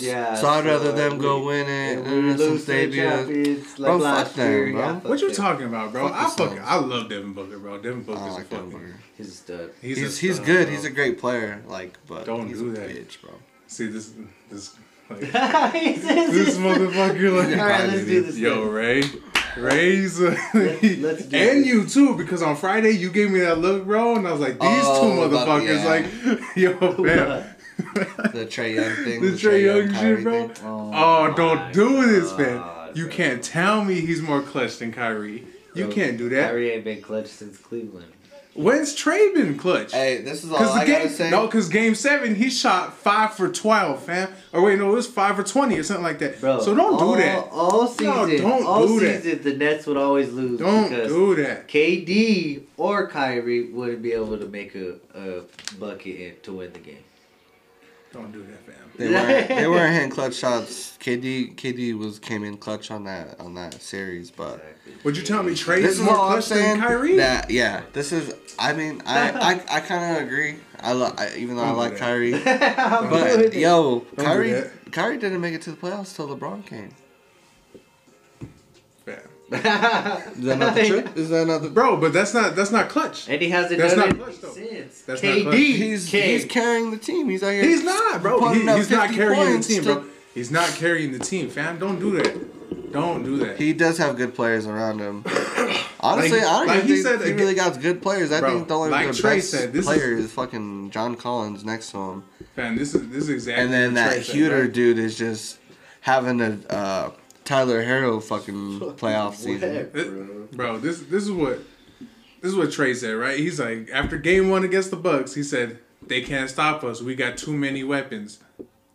Yeah. So I'd rather them go win it and some stadiums. Bro, fuck them, bro. What you talking about, bro? I love Devin Booker, bro. Devin Booker's a fucking Booker. He's a stud. He's good. Bro. He's a great player. Like, but don't he's do a that, bitch, bro. See this. Like, this motherfucker. Like, all right, let's do this. Yo, Ray. Raise and you too, because on Friday you gave me that look, bro, and I was like, these two motherfuckers, like, yo, fam. The Trae Young thing, the Trae Young shit, bro. Oh, don't do this, man. You can't tell me he's more clutch than Kyrie. You can't do that. Kyrie ain't been clutch since Cleveland. When's Trae been clutch? Hey, this is all I gotta say. No, because Game 7, he shot 5 for 12, fam. Or wait, no, it was 5 for 20 or something like that. Bro, so don't do that. All season, no, don't all season, the Nets would always lose. Don't do that. KD or Kyrie wouldn't be able to make a bucket to win the game. Don't do that, fam. They weren't hitting clutch shots. KD came in clutch on that series, but exactly. Would you tell me Trae is more clutch than Kyrie? That, yeah, this is. I mean, I kind of agree. I like Kyrie, but yo, Kyrie didn't make it to the playoffs till LeBron came. Yeah. Is that not the truth? Is that not the bro? But that's not clutch. And he hasn't done it since. That's KD. Not clutch. He's carrying the team. He's out here. He's not, bro. He's not carrying the team, bro. He's not carrying the team, fam. Don't do that. Don't do that. He does have good players around him. Honestly, I don't even think he really got good players. I think the only best player is fucking John Collins next to him. Fam, this is exactly. And then that Huter dude is just having a. Tyler Herro fucking playoff season, bro. This is what Trae said, right? He's like, after game 1 against the Bucks, he said they can't stop us. We got too many weapons.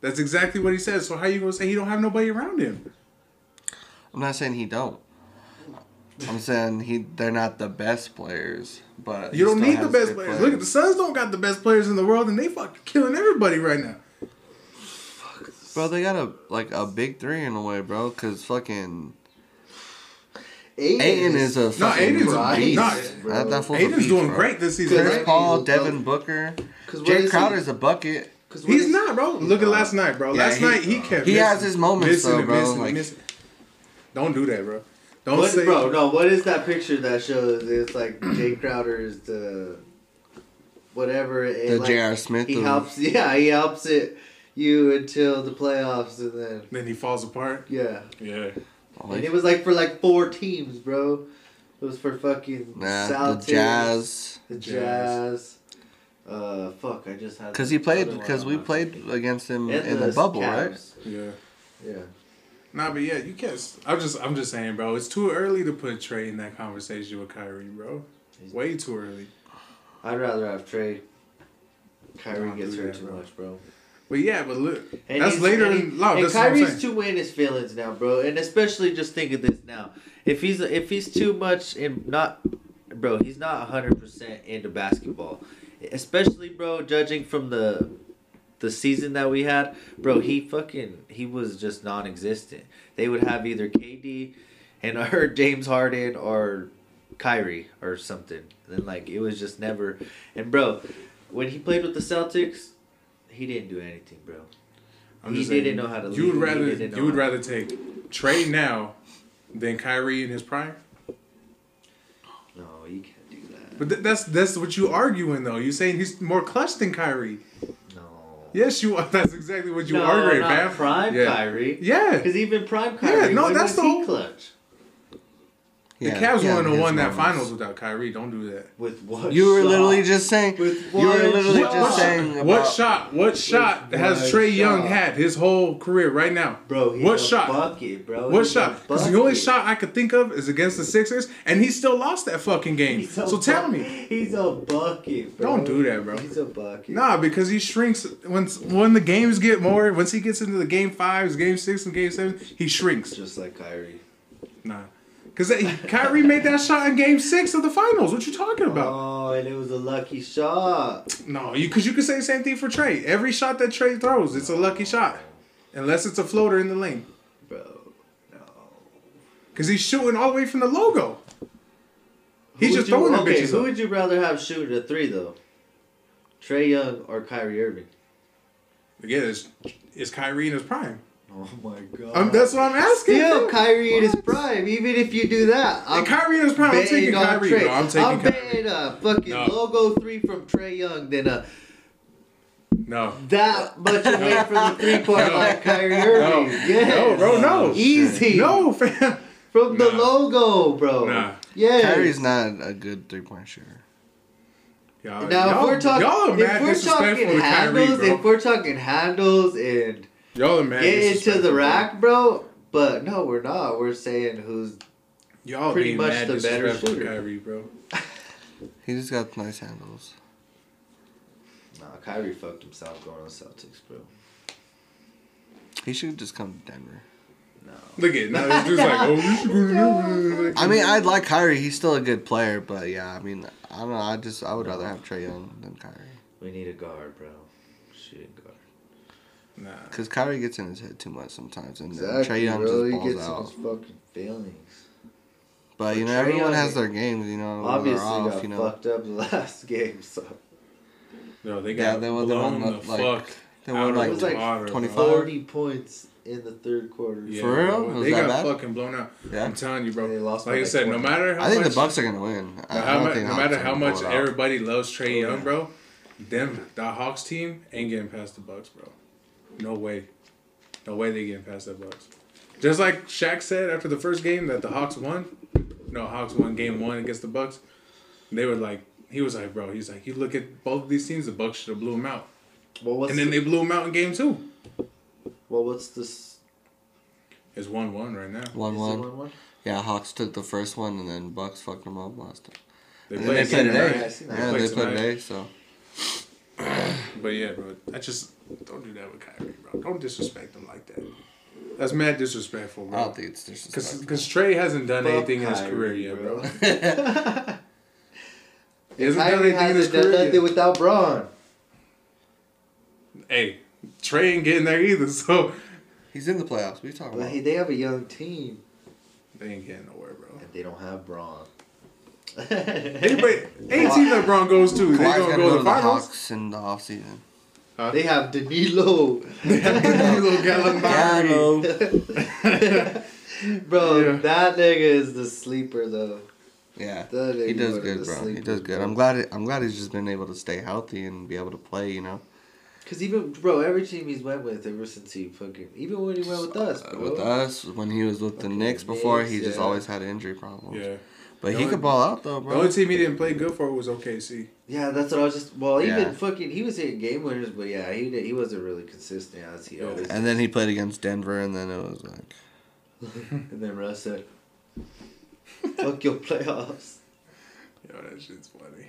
That's exactly what he said. So how you gonna say he don't have nobody around him? I'm not saying he don't. I'm saying they're not the best players, but you don't need the best players. Look, the Suns don't got the best players in the world, and they fucking killing everybody right now. Bro, they got a big three in a way, bro, because fucking Aiden is a fucking beast. Aiden's doing great this season. Chris Paul, Devin Booker. Jay Crowder's a bucket. He's not, bro. Look at last night, bro. Last night, he kept missing. He has his moments, though, bro. Don't do that, bro. Don't say... Bro, no, what is that picture that shows? It's like Jay Crowder is the... Whatever. The J.R. Smith. He helps. Yeah, he helps it. You until the playoffs, and then he falls apart. Yeah. And it was like for like 4 teams, bro. It was for fucking Celtics, the Jazz. Fuck! I just had because we played against him in the bubble, Cavs. Right? Yeah. Nah, but yeah, you can't. I'm just saying, bro. It's too early to put Trae in that conversation with Kyrie, bro. Way too early. I'd rather have Trae. Kyrie gets hurt too much, bro. But yeah, but look, and that's later. And Kyrie's too in his feelings now, bro. And especially just think of this now. If he's too much and not, bro, he's not 100% into basketball. Especially, bro, judging from the season that we had, bro, he was just non-existent. They would have either KD and or James Harden or Kyrie or something. And like it was just never. And bro, when he played with the Celtics. He didn't do anything, bro. He didn't know how to lead. You would rather take Trae now than Kyrie in his prime? No, you can't do that. But that's what you arguing, though. You're saying he's more clutch than Kyrie. No. Yes, you are. That's exactly what you arguing, man. Prime Kyrie. Yeah. Because even prime Kyrie, that's the whole clutch. Yeah, the Cavs wouldn't have won that finals without Kyrie. Don't do that. With what? You were literally just saying. What shot has Trae Young had his whole career right now, bro? What shot? Bucket, bro. What shot? Because the only shot I could think of is against the Sixers, and he still lost that fucking game. So tell me, he's a bucket, bro. Don't do that, bro. He's a bucket. Nah, because he shrinks when the games get more. Once he gets into the game 5s, game 6, and game 7, he shrinks. Just like Kyrie. Nah. Because Kyrie made that shot in game 6 of the finals. What you talking about? Oh, and it was a lucky shot. No, because you could say the same thing for Trae. Every shot that Trae throws, it's a lucky shot. Unless it's a floater in the lane. Bro, no. Because he's shooting all the way from the logo. He's just throwing the bitches. Who would you rather have shoot a 3, though? Trae Young or Kyrie Irving? Again, it's Kyrie in his prime. Oh my God. That's what I'm asking. Still, Kyrie in his prime. Even if you do that, I'm Kyrie in his prime. I'm taking Kyrie. Bro, I'm taking Kyrie. I'm betting a fucking logo three from Trae Young than a. No. That much away from the 3-point line, Kyrie Irving. No. Yes. No, bro, no. Easy. No, fam. From the logo, bro. Nah. Yes. Kyrie's not a good 3-point shooter. Y'all, now, if we're talking handles and get into the rack, bro, but no, we're not. We're saying who's pretty much the better shooter. Kyrie, bro. He just got nice handles. Nah, Kyrie fucked himself going on Celtics, bro. He should just come to Denver. No. Look at now. This dude's like, oh, we should go to Denver. I mean, I'd like Kyrie. He's still a good player, but yeah, I mean, I don't know. I would rather have Trae Young than Kyrie. We need a guard, bro. Shooting guard. Nah. Because Kyrie gets in his head too much sometimes, and Trae Young just balls out. He gets in his fucking feelings. But you know, everyone has their games. You know, obviously got fucked up last game, so. No, they got they won like 40 points in the third quarter. Yeah, for real? They got fucking blown out. Yeah. I'm telling you, bro. They lost like I said, 20. No matter how much... I think the Bucks are going to win. No matter how much everybody loves Trae Young, bro, the Hawks team ain't getting past the Bucks, bro. No way. No way they getting past the Bucks. Just like Shaq said after the first game that the Hawks won. No, Hawks won game one against the Bucks. They were like... He was like, bro, he's like, you look at both of these teams, the Bucks should have blew them out. Well, and then they blew them out in game two. Well, what's this? It's 1-1 right now. 1-1. Yeah, Hawks took the first one, and then Bucks fucked them up last time. They played today. Yeah, they played today, so. But yeah, bro, don't do that with Kyrie, bro. Don't disrespect them like that. That's mad disrespectful, bro. I don't think it's disrespectful. Because Trae hasn't done anything in his career yet, bro. Kyrie hasn't done nothing without Braun. Hey, Trae ain't getting there either, so... He's in the playoffs. What are you talking about? Hey, they have a young team. They ain't getting nowhere, bro. And they don't have Braun. Anybody, any team that Braun goes to, they're going to go to the finals. Hawks in the offseason. Huh? They have Danilo. They have Danilo Gallinari. Bro, that nigga is the sleeper, though. Yeah, he does good, bro. He does good. I'm glad he's just been able to stay healthy and be able to play, you know. Because even, bro, every team he's went with ever since he fucking... Even when he went with us, bro. With us, when he was with the Knicks before, he just always had injury problems. Yeah. But he could ball out, though, bro. The only team he didn't play good for was OKC. Yeah, that's what I was just... Well, even fucking... He was hitting game winners, but yeah, he wasn't really consistent as he always... And then he played against Denver, and then it was like... And then Russ said... Fuck your playoffs. Yo, that shit's funny.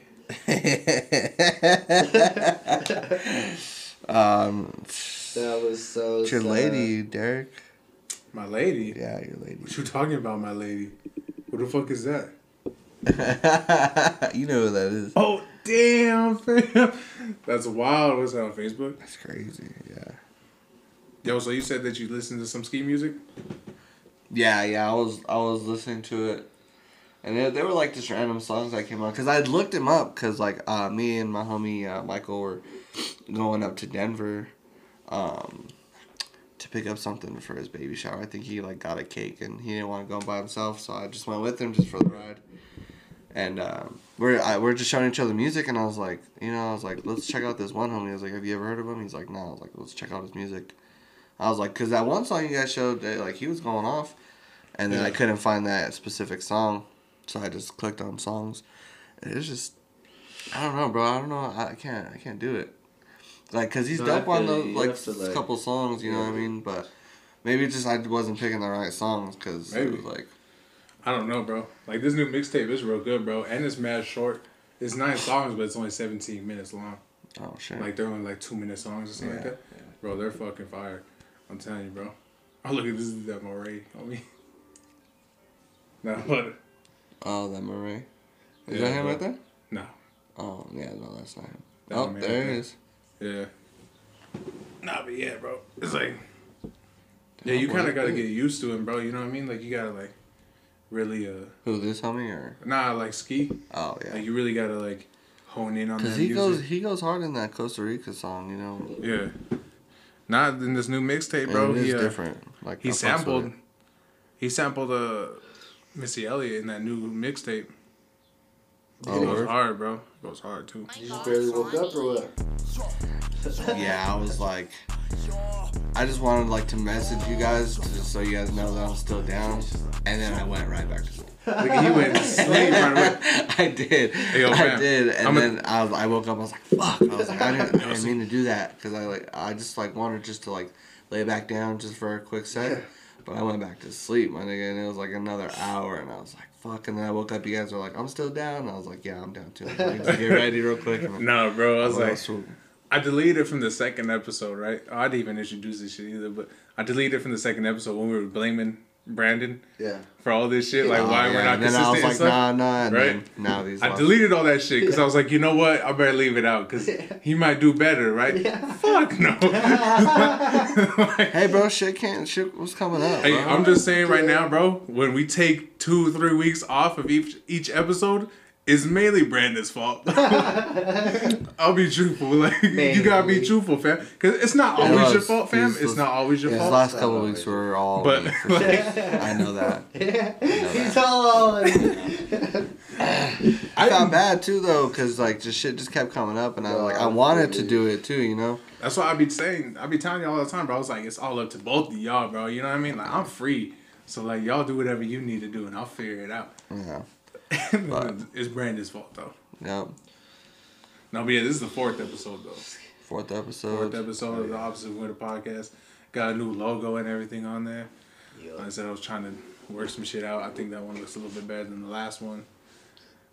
That was so sad. Your lady, Derek. My lady? Yeah, your lady. What you talking about, my lady? Who the fuck is that? You know who that is. Oh, damn, fam. That's wild. What's that on Facebook? That's crazy, yeah. Yo, so you said that you listened to some ski music? Yeah, I was listening to it, and they were like just random songs that came out. Cause I looked them up, cause like me and my homie Michael were going up to Denver, to pick up something for his baby shower. I think he like got a cake and he didn't want to go by himself, so I just went with him just for the ride. And we're just showing each other music, and I was like, let's check out this one homie. I was like, have you ever heard of him? He's like, no. I was like, let's check out his music. I was like, because that one song you guys showed, like he was going off, and then I couldn't find that specific song, so I just clicked on songs, and it's just, I don't know, bro, I can't do it, like, cause he's dope on those couple songs, you know what I mean? But maybe it's just I wasn't picking the right songs, cause maybe. It was like, I don't know, bro. Like this new mixtape is real good, bro, and it's mad short. It's 9 songs, but it's only 17 minutes long. Oh shit! Like they're only like 2-minute songs or something like that, bro. They're fucking fire. I'm telling you, bro. Oh, look at this. That Moray, homie. Nah, what? Oh, that Moray. Is that him right there? No. Oh, yeah, no, that's not him. That there he is. Yeah. Nah, but yeah, bro. It's like... Yeah, you kind of got to get used to him, bro. You know what I mean? Like, you got to, like, really... Who, this homie or... Nah, like, Ski. Oh, yeah. Like, you really got to, like, hone in on that music. Because he goes hard in that Costa Rica song, you know? Yeah. Not in this new mixtape, bro. And it is different. Like he sampled Missy Elliott in that new mixtape. Oh, it goes hard, bro. It goes hard too. You just barely woke up or what? Yeah, I was like, I just wanted like to message you guys just so you guys know that I'm still down, and then I went right back to sleep. Like, you went to sleep right away. I did. And I woke up. I was like, fuck. I was like, I didn't mean to do that because I just wanted just to lay back down just for a quick sec. But I went back to sleep, my nigga, and it was another hour, and I was like, fuck. And then I woke up, you guys were like, I'm still down. And I was like, yeah, I'm down too. Get ready real quick. No, bro, I deleted it from the second episode, right? Oh, I didn't even introduce this shit either, but I deleted it from the second episode when we were blaming Brandon for all this shit, why we're not consistent. And I was like, nah, right? I deleted all that shit because I was like, you know what? I better leave it out because he might do better, right? Yeah. Fuck no. Hey, bro, shit was coming up. Hey, bro. I'm just saying right now, bro, when we take 2-3 weeks off of each episode, it's mainly Brandon's fault. I'll be truthful. You gotta be truthful, fam. Because it's not always your fault, fam. It's not always your fault. The last couple of weeks were all me, for sure. I know that. He's all on. I felt bad too, though, because just shit just kept coming up, and I wanted to do it too, you know. That's what I be saying. I be telling you all the time, bro. I was like, it's all up to both of y'all, bro. You know what I mean? I'm free, so y'all do whatever you need to do, and I'll figure it out. Yeah. But it's Brandon's fault though. Yep. No, but yeah, this is the fourth episode though. Fourth episode of the Opposite Winter Podcast. Got a new logo and everything on there. Yep. Like I said, I was trying to work some shit out. I think that one looks a little bit better than the last one.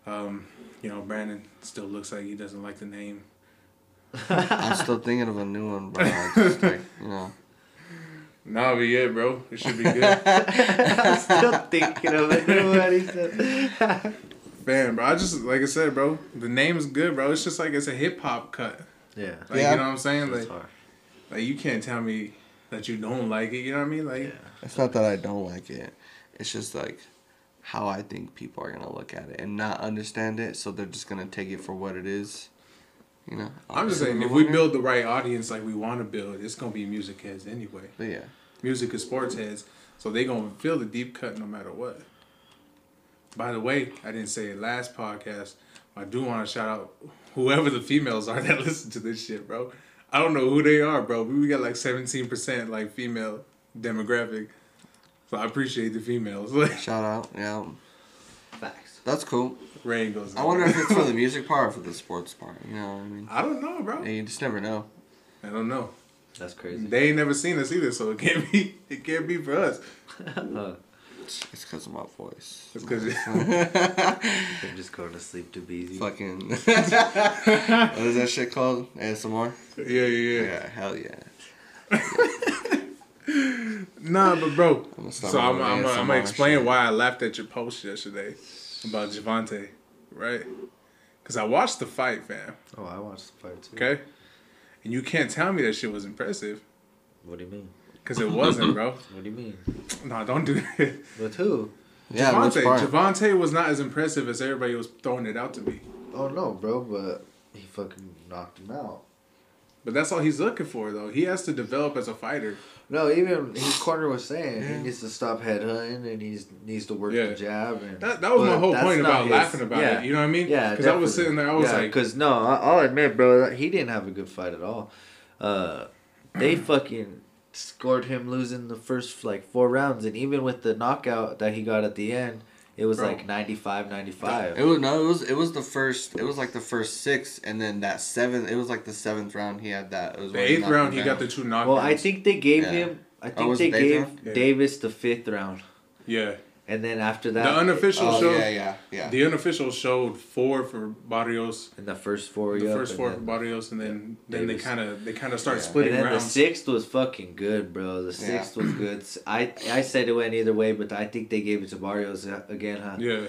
Brandon still looks like he doesn't like the name. I'm still thinking of a new one, bro. Nah, but yeah, bro. It should be good. I'm still thinking of it. Nobody said. Man, bro, I just, like I said, bro, the name is good, bro. It's just it's a hip-hop cut. Yeah. You know what I'm saying? You can't tell me that you don't like it. You know what I mean? It's not that I don't like it. It's just, how I think people are going to look at it and not understand it, so they're just going to take it for what it is. You know, I'm just saying, if we build the right audience like we want to build, it's going to be music heads anyway. But yeah. Music is sports heads, so they're going to feel the deep cut no matter what. By the way, I didn't say it last podcast. I do want to shout out whoever the females are that listen to this shit, bro. I don't know who they are, bro. We got 17% female demographic. So I appreciate the females. Shout out, yeah. Facts. That's cool. Rain goes. I wonder if it's for the music part or for the sports part. You know what I mean? I don't know, bro. And you just never know. I don't know. That's crazy. They ain't never seen us either, so it can't be. It can't be for us. It's because of my voice. It's because I'm just going to sleep too busy. Fucking. What is that shit called? ASMR. Yeah. Yeah, hell yeah. Nah, but bro. I'm gonna explain why I laughed at your post yesterday. About Gervonta, right? Because I watched the fight, fam. Oh, I watched the fight, too. Okay? And you can't tell me that shit was impressive. What do you mean? Because it wasn't, bro. What do you mean? No, don't do that. With who? Yeah, Gervonta was not as impressive as everybody was throwing it out to be. Oh, no, bro, but he fucking knocked him out. But that's all he's looking for, though. He has to develop as a fighter. No, even his corner was saying he needs to stop headhunting and he needs to work the jab. And that was my whole point about laughing about it. You know what I mean? Yeah, because I was sitting there, because I'll admit, bro, he didn't have a good fight at all. They fucking scored him losing the first 4 rounds, and even with the knockout that he got at the end, it was 95-95. It was the first 6, and then that 7th. It was the 7th round. He had that. It was the 8th round. He got the 2 knockouts. Well, I think they gave him. I think they gave Davis the 5th round. Yeah. And then after that, the unofficial showed. Yeah. The unofficial showed 4 for Barrios. And the first 4. The first 4 for Barrios, and then they kind of start splitting rounds. And then the 6th was fucking good, bro. The 6th was good. I said it went either way, but I think they gave it to Barrios again, huh? Yeah.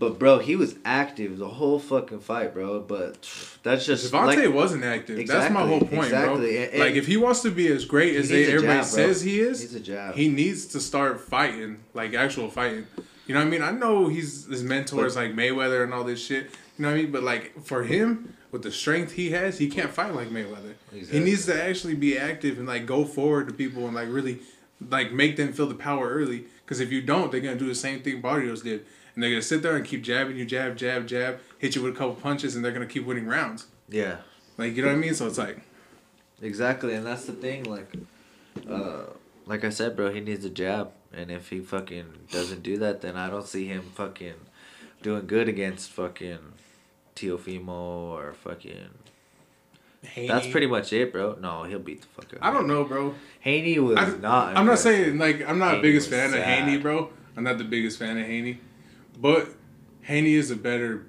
But bro, he was active the whole fucking fight, bro. But that's just Gervonta wasn't active. Exactly, that's my whole point, bro. And if he wants to be as great as everybody says he is, he's a jab. He needs to start fighting, actual fighting. You know what I mean? I know his mentors like Mayweather and all this shit. You know what I mean? But for him, with the strength he has, he can't fight like Mayweather. Exactly. He needs to actually be active and like go forward to people and like really like make them feel the power early. Because if you don't, they're gonna do the same thing Barrios did, and they're gonna sit there and keep jabbing you, jab, jab, jab, hit you with a couple punches, and they're gonna keep winning rounds. Yeah. Like, you know what I mean? So it's like. Exactly, and that's the thing. Like I said, bro, he needs a jab, and if he fucking doesn't do that, then I don't see him fucking doing good against fucking Teofimo or fucking. Haney. That's pretty much it, bro. No, he'll beat the fuck out. I don't know, bro. Haney was not. I'm not saying like I'm not the biggest fan of Haney, bro. I'm not the biggest fan of Haney, but Haney is a better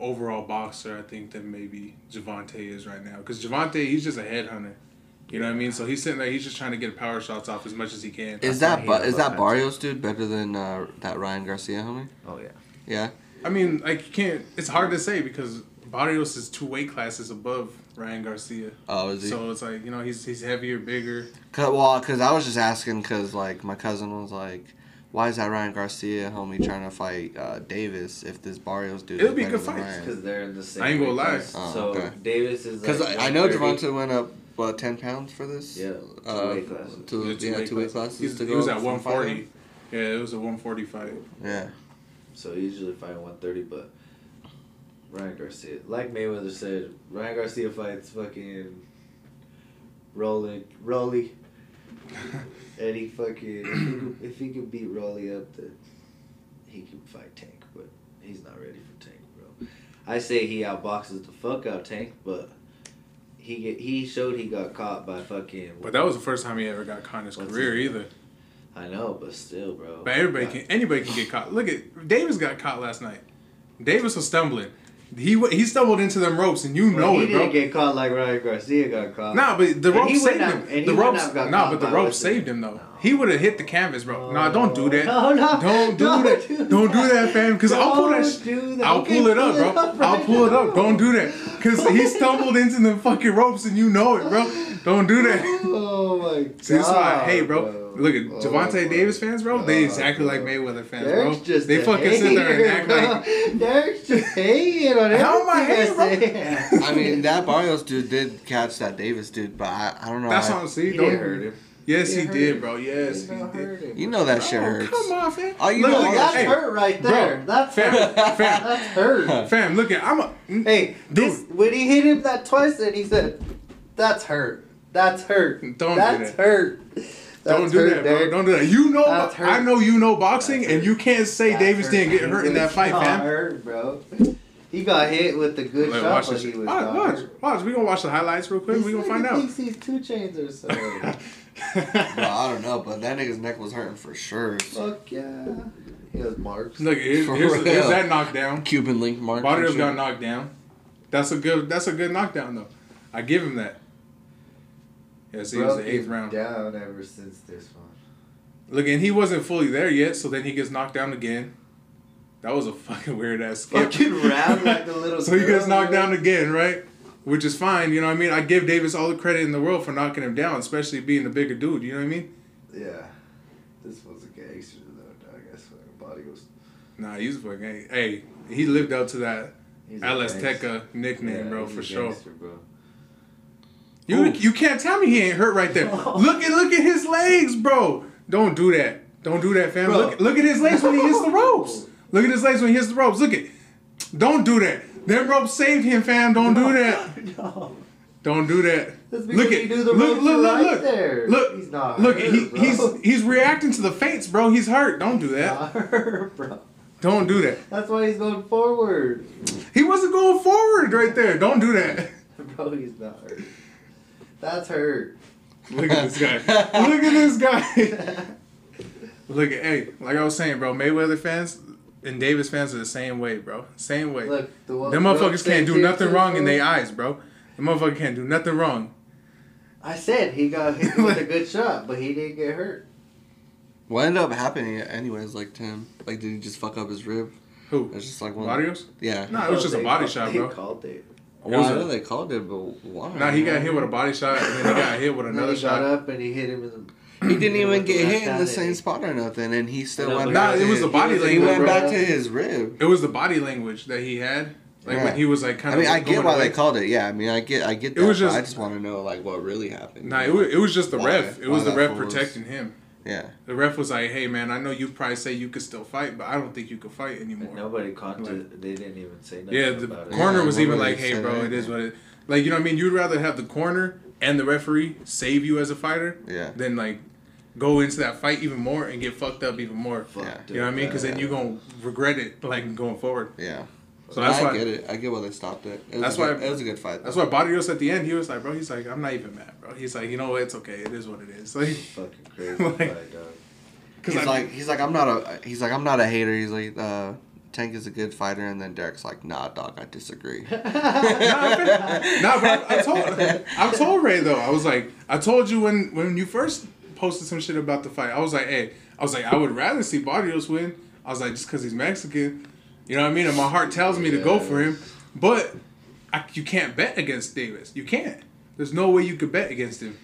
overall boxer, I think, than maybe Gervonta is right now. Because Gervonta, he's just a headhunter. You know what I mean? So he's sitting there. He's just trying to get power shots off as much as he can. Is that Barrios dude better than that Ryan Garcia homie? Oh yeah. Yeah. I mean, like you can't. It's hard to say because Barrios is 2 weight classes above Ryan Garcia. Oh, is he? So it's like, you know, he's heavier, bigger. Cause I was just asking because like my cousin was like, why is that Ryan Garcia homie trying to fight Davis if this Barrios dude? It'll be good fights because they're in the same. I ain't gonna lie. Oh, so okay. Davis is because like I know Gervonta went up 10 pounds for this. Yeah, 2 weight classes. Two weight classes. He was at 140. Yeah, it was a 140 fight. Yeah. So he usually fight 130, but Ryan Garcia, like Mayweather said, Ryan Garcia fights fucking Rollie. And he fucking, if he could beat Rollie up, then he can fight Tank, but he's not ready for Tank, bro. I say he outboxes the fuck out Tank, but he showed he got caught by fucking. But that was the first time he ever got caught in his career either. I know, but still, bro. But anybody can get caught. Look at Davis got caught last night. Davis was stumbling. He stumbled into them ropes, and you know it, bro. He didn't get caught like Ryan Garcia got caught. Nah, but the ropes saved him. The ropes saved him though. No. He would have hit the canvas, bro. No. Nah, don't do that. No. Don't do that. Don't do that, fam. Because I'll pull that. I'll pull it up, bro. Don't do that. Because he stumbled into the fucking ropes, and you know it, bro. Don't do that. Oh my god. See, this is why I hate, bro. Look at Gervonta Davis fans, bro. They exactly like Mayweather fans, Derek's bro. Just they fucking sit there and act like. Derek's just hating on everything. How am I hating, bro? I mean, that Barrios dude did catch that Davis dude, but I don't know. That's what I'm saying. Don't hurt him. Yes, he did, bro. Yes, he did. You know that shit hurts. Come on, fam. Oh, you know that's hurt right there. Bro, that's hurt. That's hurt. Fam, look at Hey, this when he hit him that twice, and he said, "That's hurt. That's hurt. Don't do that. That's hurt." Don't do that, bro. Don't do that. You know, I know you know boxing, and you can't say Davis didn't get hurt in that fight, man. He got hurt, bro. He got hit with the good shot, but he was not hurt. Watch. We gonna watch the highlights real quick. We gonna find out. He sees 2 chains or so. I don't know, but that nigga's neck was hurting for sure. Fuck yeah. He has marks. Look, here's that knockdown. Cuban link mark. Barrios got knocked down. That's a good knockdown though. I give him that. Yeah, so he was the 8th round. Down ever since this one. Look, and he wasn't fully there yet, so then he gets knocked down again. That was a fucking weird ass skip. Fucking round like the little. So he gets knocked down again, right? Which is fine, you know what I mean? I give Davis all the credit in the world for knocking him down, especially being the bigger dude, you know what I mean? Yeah. This was a gangster though, I guess my body was. Nah, he was fucking. Hey, he lived up to that Azteca nickname, yeah, bro, for sure. Gangster, bro. You can't tell me he ain't hurt right there. Oh. Look at his legs, bro. Don't do that. Don't do that, fam. Look at his legs when he hits the ropes. Look at his legs when he hits the ropes. Look at. Don't do that. Them ropes saved him, fam. Don't do that. No. Don't do that. Look. He's not hurt, he's reacting to the feints, bro. He's hurt. Don't do that. Not hurt, bro. Don't do that. That's why he's going forward. He wasn't going forward right there. Don't do that. Bro, he's not hurt. That's hurt. Look at this guy. Look at this guy. Look at, hey, like I was saying, bro, Mayweather fans and Davis fans are the same way, bro. Same way. Look, them motherfuckers can't do nothing wrong in their eyes, bro. The motherfucker can't do nothing wrong. I said he got hit with a good shot, but he didn't get hurt. What ended up happening anyways, like, to him? Like, did he just fuck up his rib? Who? It's just like one. Barrios? Yeah. No, it was just a body shot, bro. He called it. Well, I know they called it, but why? Nah, he got hit with a body shot, and then he got hit with another shot. He got up and he hit him in the. He didn't even get hit in the same spot or nothing, and he still went back. Nah, it was the body language. He went back to his rib. It was the body language that he had Like when he was like kind of. I mean, like, I get why away. They called it. Yeah, I mean, I get that. It was just, I just want to know like what really happened. Nah, it was just the ref. It was the ref protecting him. Yeah. The ref was like, "Hey, man, I know you probably say you could still fight, but I don't think you could fight anymore." And nobody caught it. Like, they didn't even say nothing. Yeah, the corner was even like, "Hey, bro, it is what it." Like, you know what I mean? You'd rather have the corner and the referee save you as a fighter, than like go into that fight even more and get fucked up even more. You know what I mean? Because then you're gonna regret it like going forward. Yeah. So that's why I get it. I get why they stopped it. It was a good fight. Though. That's why Barrios at the end, he was like, bro, he's like, I'm not even mad, bro. He's like, you know what? It's okay. It is what it is. Like, fucking crazy fight, dog. He's like, I'm not a hater. He's like, Tank is a good fighter, and then Derek's like, nah, dog, I disagree. I told Ray though. I was like, I told you when you first posted some shit about the fight. I was like, hey, I would rather see Barrios win. I was like, just because he's Mexican. You know what I mean? And my heart tells me to go for him. But you can't bet against Davis. You can't. There's no way you could bet against him.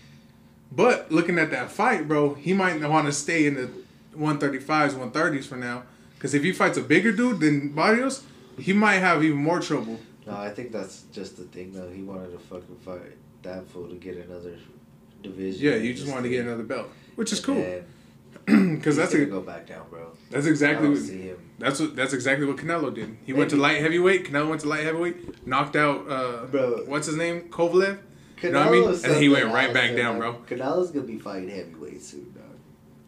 But looking at that fight, bro, he might want to stay in the 135s, 130s for now. Because if he fights a bigger dude than Barrios, he might have even more trouble. No, I think that's just the thing, though. He wanted to fucking fight that fool to get another division. Yeah, you just wanted to get another belt, which is cool. Because that's gonna go back down, bro. That's exactly what Canelo did. He went to light heavyweight. Canelo went to light heavyweight, knocked out what's his name, Kovalev. You know what I mean? And then he went right back down, bro. Canelo's gonna be fighting heavyweight soon, dog.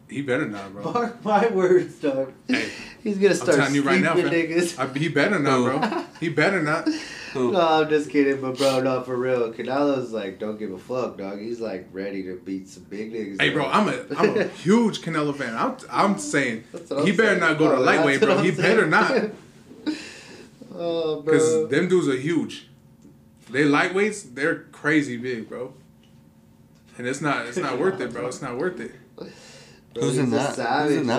He better not, bro. Mark my words, dog. Hey, he's gonna start sleeping right now, niggas. He better not, bro. He better not. No, I'm just kidding, but bro, no, for real. Canelo's like, don't give a fuck, dog. He's like ready to beat some big niggas. Hey, bro, I'm a huge Canelo fan. I'm saying he better not go to lightweight, bro. He better not. Oh, bro. Because them dudes are huge. They lightweights. They're crazy big, bro. And it's not worth it, bro. It's not worth it. Bro, Who's in that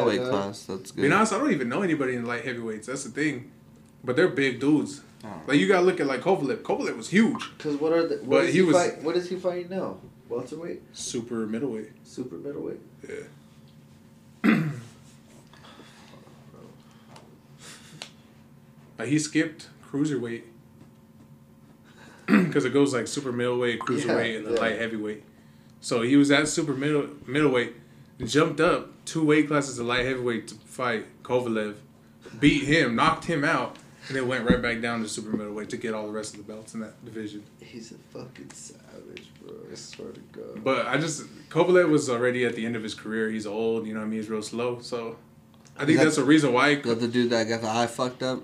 weight class? That's good. Being honest, I don't even know anybody in light heavyweights. That's the thing. But they're big dudes. Oh. Like, you gotta look at, like, Kovalev. Kovalev was huge. Because what is he fighting now? Welterweight? Super middleweight. Yeah. He skipped cruiserweight. Because it goes, like, super middleweight, cruiserweight, and then light heavyweight. So he was at super middleweight, jumped up 2 weight classes to light heavyweight to fight Kovalev, beat him, knocked him out. And then went right back down to super middleweight to get all the rest of the belts in that division. He's a fucking savage, bro. I swear to God. But Kovalev was already at the end of his career. He's old, you know what I mean? He's real slow. So I think that's a reason why. Is that the dude that got the eye fucked up?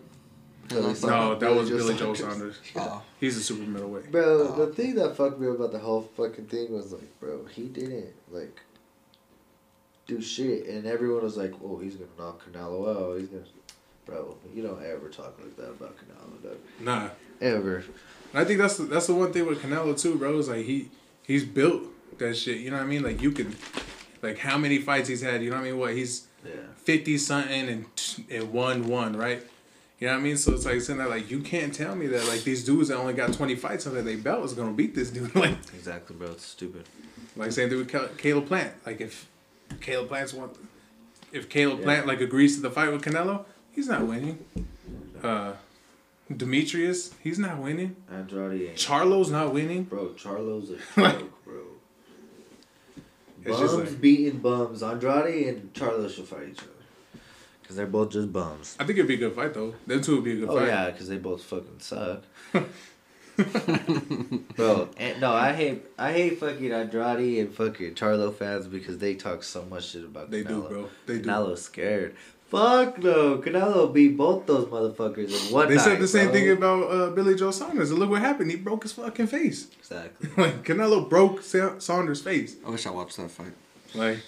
No, that was Billy Joe Saunders. Oh. He's a super middleweight. Bro, the thing that fucked me about the whole fucking thing was like, bro, he didn't, like, do shit. And everyone was like, oh, he's going to knock Canelo out. He's going to... Bro, you don't ever talk like that about Canelo, dog. Nah. Ever. And I think that's the one thing with Canelo, too, bro. Is like, he's built that shit. You know what I mean? Like, you can... Like, how many fights he's had. You know what I mean? What, he's 50-something and 1-1, right? You know what I mean? So it's like, saying that, like, you can't tell me that, like, these dudes that only got 20 fights under their belt is going to beat this dude. Like, exactly, bro. It's stupid. Like, same thing with Caleb Plant. Like, if Caleb Plant's Plant, like, agrees to the fight with Canelo... He's not winning. Demetrius, he's not winning. Andrade. Charlo's not winning. Bro, Charlo's a joke, bro. Bums like, beating bums. Andrade and Charlo should fight each other. Because they're both just bums. I think it'd be a good fight, though. Them two would be a good fight. Oh, yeah, because they both fucking suck. Bro, no, I hate fucking Andrade and fucking Charlo fans because they talk so much shit about Canelo. They do, bro. They do. Canelo's scared. Fuck no, Canelo beat both those motherfuckers in one night. They said the same thing about Billy Joe Saunders. And look what happened. He broke his fucking face. Exactly. Like, Canelo broke Saunders' face. I wish I watched that fight. Like,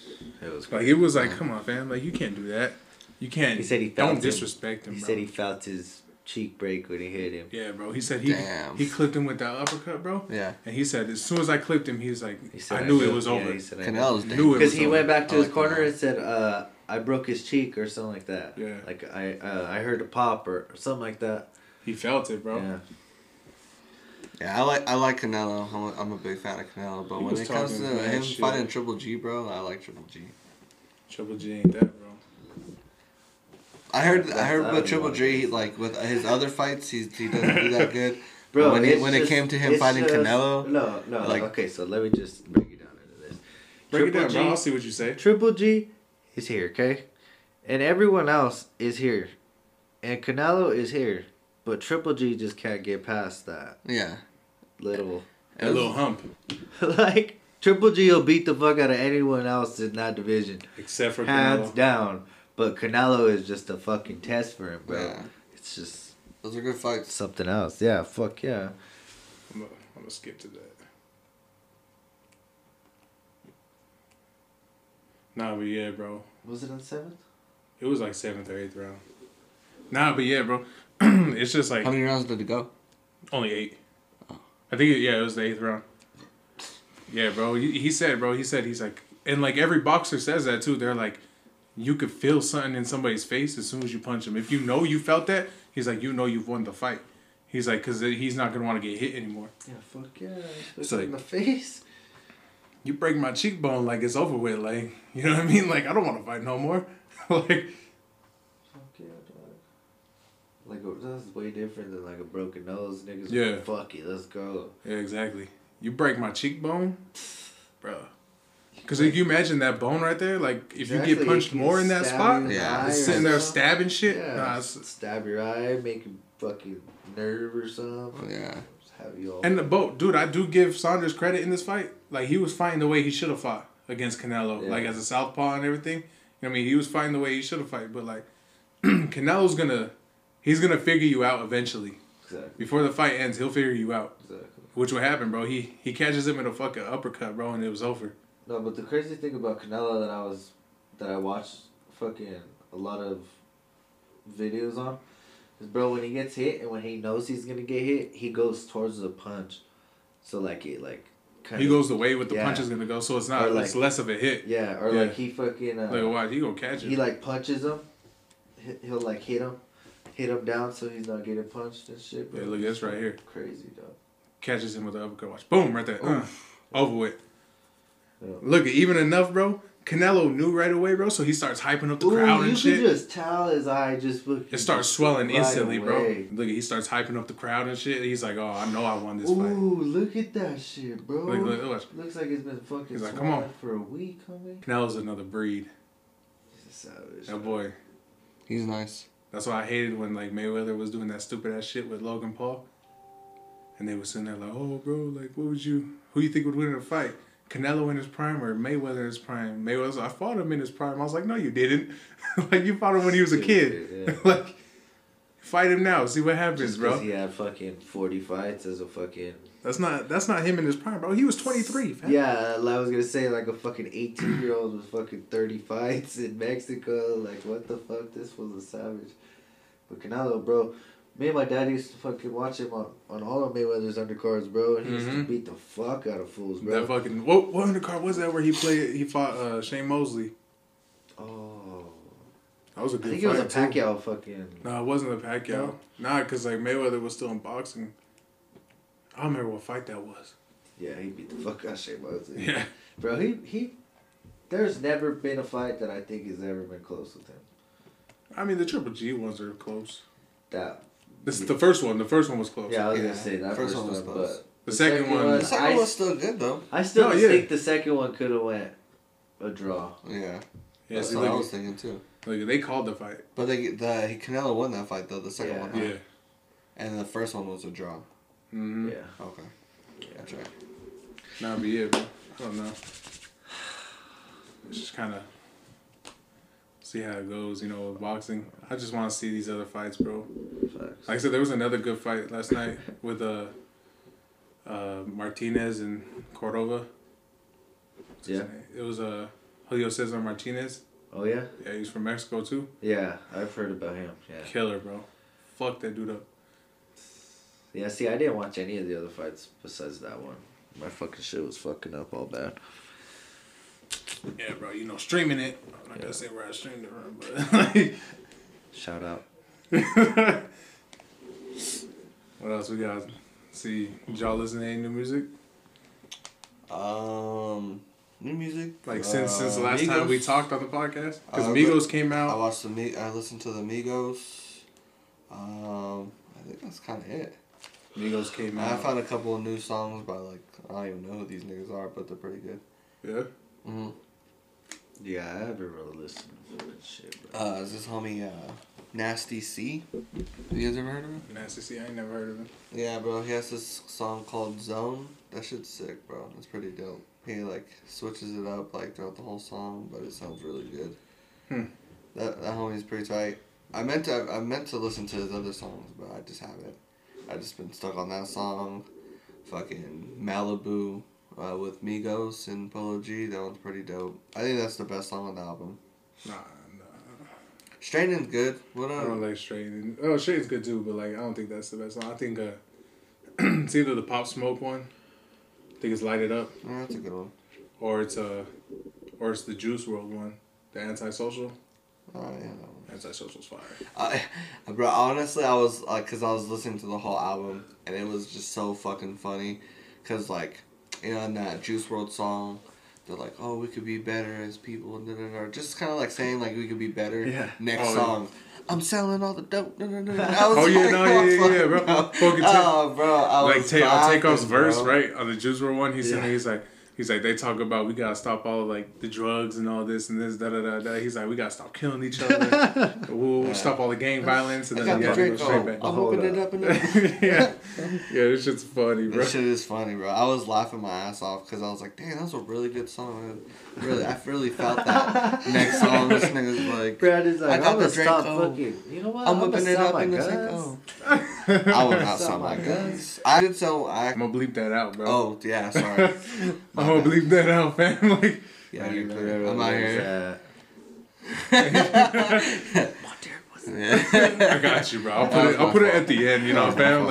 it was like, come on, fam. Like, you can't do that. You can't. He said he felt don't disrespect him, bro. He said he felt his cheek break when he hit him. Yeah, bro. He said he clipped him with that uppercut, bro. Yeah. And he said, as soon as I clipped him, he was like, I knew it was over. He said, Canelo's dead. Because he went back to his corner and said, I broke his cheek or something like that. Yeah. Like, I heard a pop or something like that. He felt it, bro. Yeah. Yeah, I like Canelo. I'm a big fan of Canelo. But when it comes to him fighting Triple G, bro, I like Triple G. Triple G ain't that, bro. I heard with Triple G, like with his other fights, he doesn't do that good. Bro, when it came to him fighting Canelo, no. Like, okay, so let me just break it down into this. Break it down, bro. I'll see what you say. Triple G is here, okay, and everyone else is here, and Canelo is here, but Triple G just can't get past that. Yeah. Little hump. Like, Triple G will beat the fuck out of anyone else in that division, except for hands Canelo. Down. But Canelo is just a fucking test for him, bro. Yeah. It's just those are good fights. Something else, yeah. Fuck yeah. I'm gonna skip to that. Nah, but yeah, bro. Was it on 7th? It was like 7th or 8th round. Nah, but yeah, bro. It's just like, how many rounds did it go? Only 8. Oh. I think it was the 8th round. Yeah, bro. He said, he's like, and like every boxer says that too. They're like, you could feel something in somebody's face as soon as you punch them. If you know you felt that, he's like, you know you've won the fight. He's like, because he's not going to want to get hit anymore. Yeah, fuck yeah. It's like, in the face. You break my cheekbone, like, it's over with. Like, you know what I mean? Like, I don't want to fight no more. Like, fuck yeah, dog. Like, that's way different than like a broken nose. Niggas, yeah. Like, fuck it, let's go. Yeah, exactly. You break my cheekbone, bro. Because if you imagine that bone right there, like, if exactly. You get punched more in that spot, yeah, it's sitting there stabbing shit. Yeah. Nah, stab your eye, make you fucking nerve or something. Yeah. Just have you all. And the boat, dude, I do give Saunders credit in this fight. Like, he was fighting the way he should have fought against Canelo. Yeah. Like, as a southpaw and everything. I mean, he was fighting the way he should have fought. But, like, Canelo's he's gonna figure you out eventually. Exactly. Before the fight ends, he'll figure you out. Exactly. Which would happen, bro. He catches him in a fucking uppercut, bro, and it was over. No, but the crazy thing about Canelo that I watched fucking a lot of videos on is, bro, when he gets hit and when he knows he's gonna get hit, he goes towards the punch. So like it like kind of, he goes the way with the punch is gonna go, so it's not like, it's less of a hit. Yeah, or like he fucking like watch, he gonna catch him. He like punches him. He'll like hit him down so he's not getting punched and shit. Bro. Yeah, look, that's right here. Crazy dog. Catches him with the uppercut. Watch. Boom, right there. Over with. Yeah. Look, even enough, bro. Canelo knew right away, bro, so he starts hyping up the crowd and shit. You can just tell his eye just fucking... It starts swelling right instantly, away. Bro. Look, he starts hyping up the crowd and shit. He's like, oh, I know I won this fight. Ooh, look at that shit, bro. Look. Looks like it's been fucking swelling for a week, homie. Canelo's another breed. He's a savage. That boy. He's nice. That's why I hated when, like, Mayweather was doing that stupid-ass shit with Logan Paul. And they were sitting there like, oh, bro, like, who you think would win in a fight? Canelo in his prime or Mayweather in his prime? Mayweather's like, I fought him in his prime. I was like, no, you didn't. Like, you fought him when he was a kid. Yeah. Like, fight him now. See what happens, just bro. He had fucking 40 fights as a fucking... That's not him in his prime, bro. He was 23. Man. Yeah, I was going to say, like, a fucking 18-year-old with fucking 30 fights in Mexico. Like, what the fuck? This was a savage. But Canelo, bro... Me and my dad used to fucking watch him on all of Mayweather's undercards, bro. And he used to beat the fuck out of fools, bro. That fucking... What undercard was that where he fought Shane Mosley? Oh. That was a good fight, I think it was a Pacquiao too. Fucking... No, it wasn't a Pacquiao. No? Nah, because like Mayweather was still in boxing. I don't remember what fight that was. Yeah, he beat the fuck out of Shane Mosley. Yeah. Bro, he... There's never been a fight that I think has ever been close with him. I mean, the Triple G ones are close. That... This is the first one. The first one was close. Yeah, I was going to say that first one was close. But the second one was still good, though. I still think the second one could have went a draw. Yeah. That's what I was thinking, too. Like, they called the fight. But Canelo won that fight, though, the second one. Yeah. And the first one was a draw. Mm-hmm. Yeah. Okay. Yeah. That's right. Nah, but yeah, bro. I don't know. It's just kind of... See how it goes, you know, with boxing. I just want to see these other fights, bro. Facts. Like I said, there was another good fight last night with Martinez and Cordova. Yeah. It was Julio Cesar Martinez. Oh, yeah? Yeah, he's from Mexico, too. Yeah, I've heard about him. Yeah. Killer, bro. Fuck that dude up. Yeah, see, I didn't watch any of the other fights besides that one. My fucking shit was fucking up all bad. Yeah, bro, you know, streaming it. I'm not gonna say where I streamed it from, but like... Shout out. What else we got? Did y'all listen to any new music? New music? Like since the last time we talked on the podcast? Because Amigos came out. I watched I listened to the Amigos. I think that's kind of it. Migos came out. I found a couple of new songs by I don't even know who these niggas are, but they're pretty good. Yeah? Mm-hmm. Yeah, I haven't really listened to that shit, bro. Is this homie Nasty C? You guys ever heard of him? Nasty C, I ain't never heard of him. Yeah, bro, he has this song called Zone. That shit's sick, bro. That's pretty dope. He switches it up throughout the whole song, but it sounds really good. That homie's pretty tight. I meant to listen to his other songs, but I just haven't. I just been stuck on that song, fucking Malibu, with Migos and Polo G. That one's pretty dope. I think that's the best song on the album. Nah. Straining's good. What up? I don't like Straining. Oh, Straining's good too, but I don't think that's the best song. I think it's either the Pop Smoke one. I think it's Light It Up. Oh, that's a good one. Or it's the Juice WRLD one, the Antisocial. Oh yeah. Antisocial's fire. Bro, honestly, I was cause I was listening to the whole album, and it was just so fucking funny, cause in that Juice WRLD song, they're like, "Oh, we could be better as people," and just kind of saying we could be better. Yeah. Next song. Yeah. I'm selling all the dope. Bro. Bro, I was on Takeoff's verse, right? On the Juice WRLD one, he's like, they talk about we gotta stop all the drugs and all this and this, da-da-da-da. He's like, we gotta stop killing each other. We'll stop all the gang violence. And then go straight back. I'm opening it up. Yeah, this shit's funny, bro. This shit is funny, bro. I was laughing my ass off because I was like, dang, that was a really good song. I really felt that. Next song, this nigga's Brad is I got I'm the drink. You know what? I'm whipping it up and it's I will not sell my guns. I did so. I'm gonna bleep that out, bro. Oh, yeah, sorry. I'm gonna bleep that out, fam. Yeah, you clear. I'm out here. I got you, bro. I'll put it at the end, fam.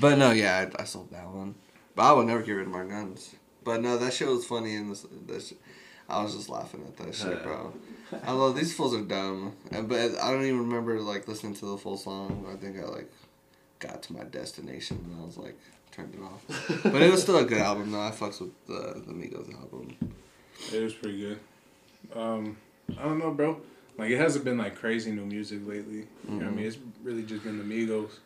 But no, yeah, I sold that one. But I would never get rid of my guns. But no, that shit was funny. I was just laughing at that shit, bro. Although these fools are dumb, but I don't even remember listening to the full song. I think I got to my destination and I was turned it off. But it was still a good album though. I fucks with the Migos album. It was pretty good. I don't know, bro. It hasn't been crazy new music lately. You know what I mean? It's really just been the Migos.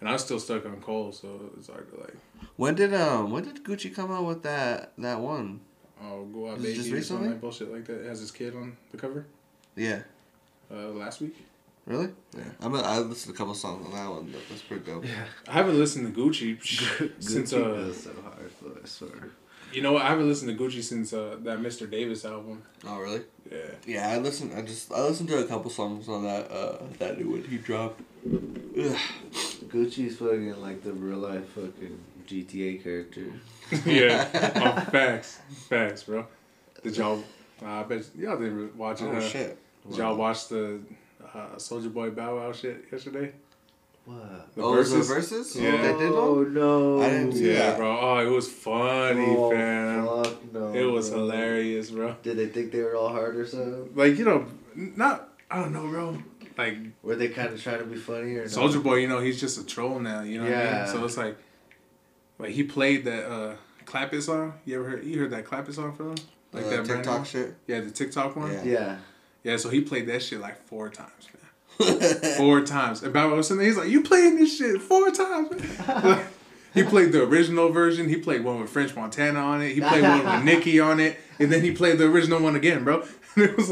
And I'm still stuck on Cole, so it's hard to When did Gucci come out with that one? Oh, Go Out Baby or something like bullshit like that. It has his kid on the cover. Yeah. Last week. Really? Yeah. I listened to a couple songs on that one. That's pretty dope. Yeah. I haven't listened to Gucci since. Gucci is so hard, but I swear. You know what? I haven't listened to Gucci since that Mr. Davis album. Oh really? Yeah. Yeah, I listened to a couple songs on that that new one he dropped. Ugh. Gucci's fucking the real life fucking GTA character. Yeah. Facts, bro. Did y'all? I bet y'all didn't watch it. Oh shit! Did y'all watch the Soulja Boy Bow Wow shit yesterday? What? The verses? Yeah. They did. Oh no! I didn't see that, bro. Oh, it was funny, fam. Fuck no! It was hilarious, bro. Did they think they were all hard or something? I don't know, bro. Were they kind of trying to be funny or? Soulja Boy, he's just a troll now. You know what I mean? So it's he played that Clap It song. You heard that Clap It song from him? That TikTok shit? Yeah, the TikTok one? Yeah, so he played that shit 4 times, man. 4 times. And Bow Wow was sitting there, he's like, you playing this shit 4 times, man. He played the original version. He played one with French Montana on it. He played one with Nicki on it. And then he played the original one again, bro. And it was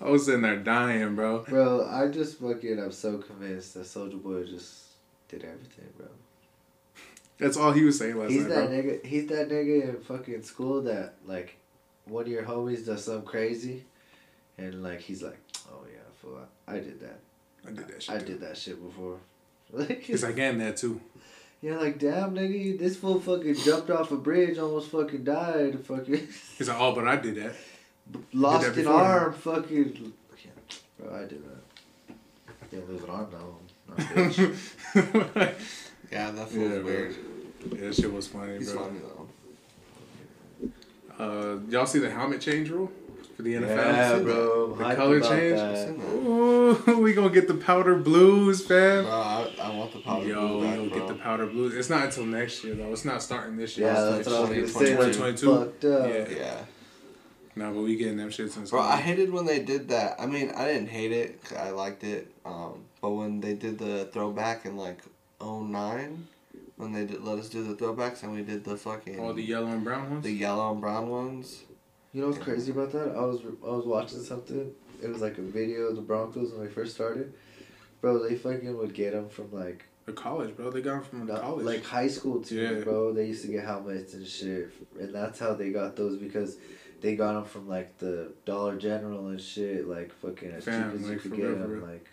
I was sitting there dying, bro. Bro, I'm so convinced that Soulja Boy just did everything, bro. That's all he was saying last night, bro. He's that nigga in fucking school that, one of your homies does something crazy, and, he's like, oh, yeah, fool, I did that. I did that shit, I did that shit before. He's like, and that, too. Yeah, damn, nigga, this fool fucking jumped off a bridge, almost fucking died. Fucking. He's like, oh, but I did that. Lost an arm, fucking. Yeah, bro, I did that. Didn't lose an arm, though. No, bitch. Yeah, that fool was weird. Yeah, that shit was funny, bro. He's funny, though. Y'all see the helmet change rule? for the NFL. Yeah, bro. The color change. Ooh, we gonna get the powder blues, fam. Bro, I want the powder blues. Yo, we gonna get the powder blues. It's not until next year, though. It's not starting this year. Yeah, that's what I was gonna say. 2022. Yeah. No, but we getting them shits in school. Bro, I hated when they did that. I mean, I didn't hate it, 'cause I liked it. But when they did the throwback in, like, 2009, when they did, let us do the throwbacks and we did the fucking... All the yellow and brown ones? The yellow and brown ones. You know what's crazy about that? I was watching something. It was, like, a video of the Broncos when they first started. Bro, they fucking would get them from, like... The college, bro. They got them from college. Like, high school, too, bro. They used to get helmets and shit. And that's how they got those, because... They got them from, like, the Dollar General and shit, like, fucking as cheap as you could get them, like...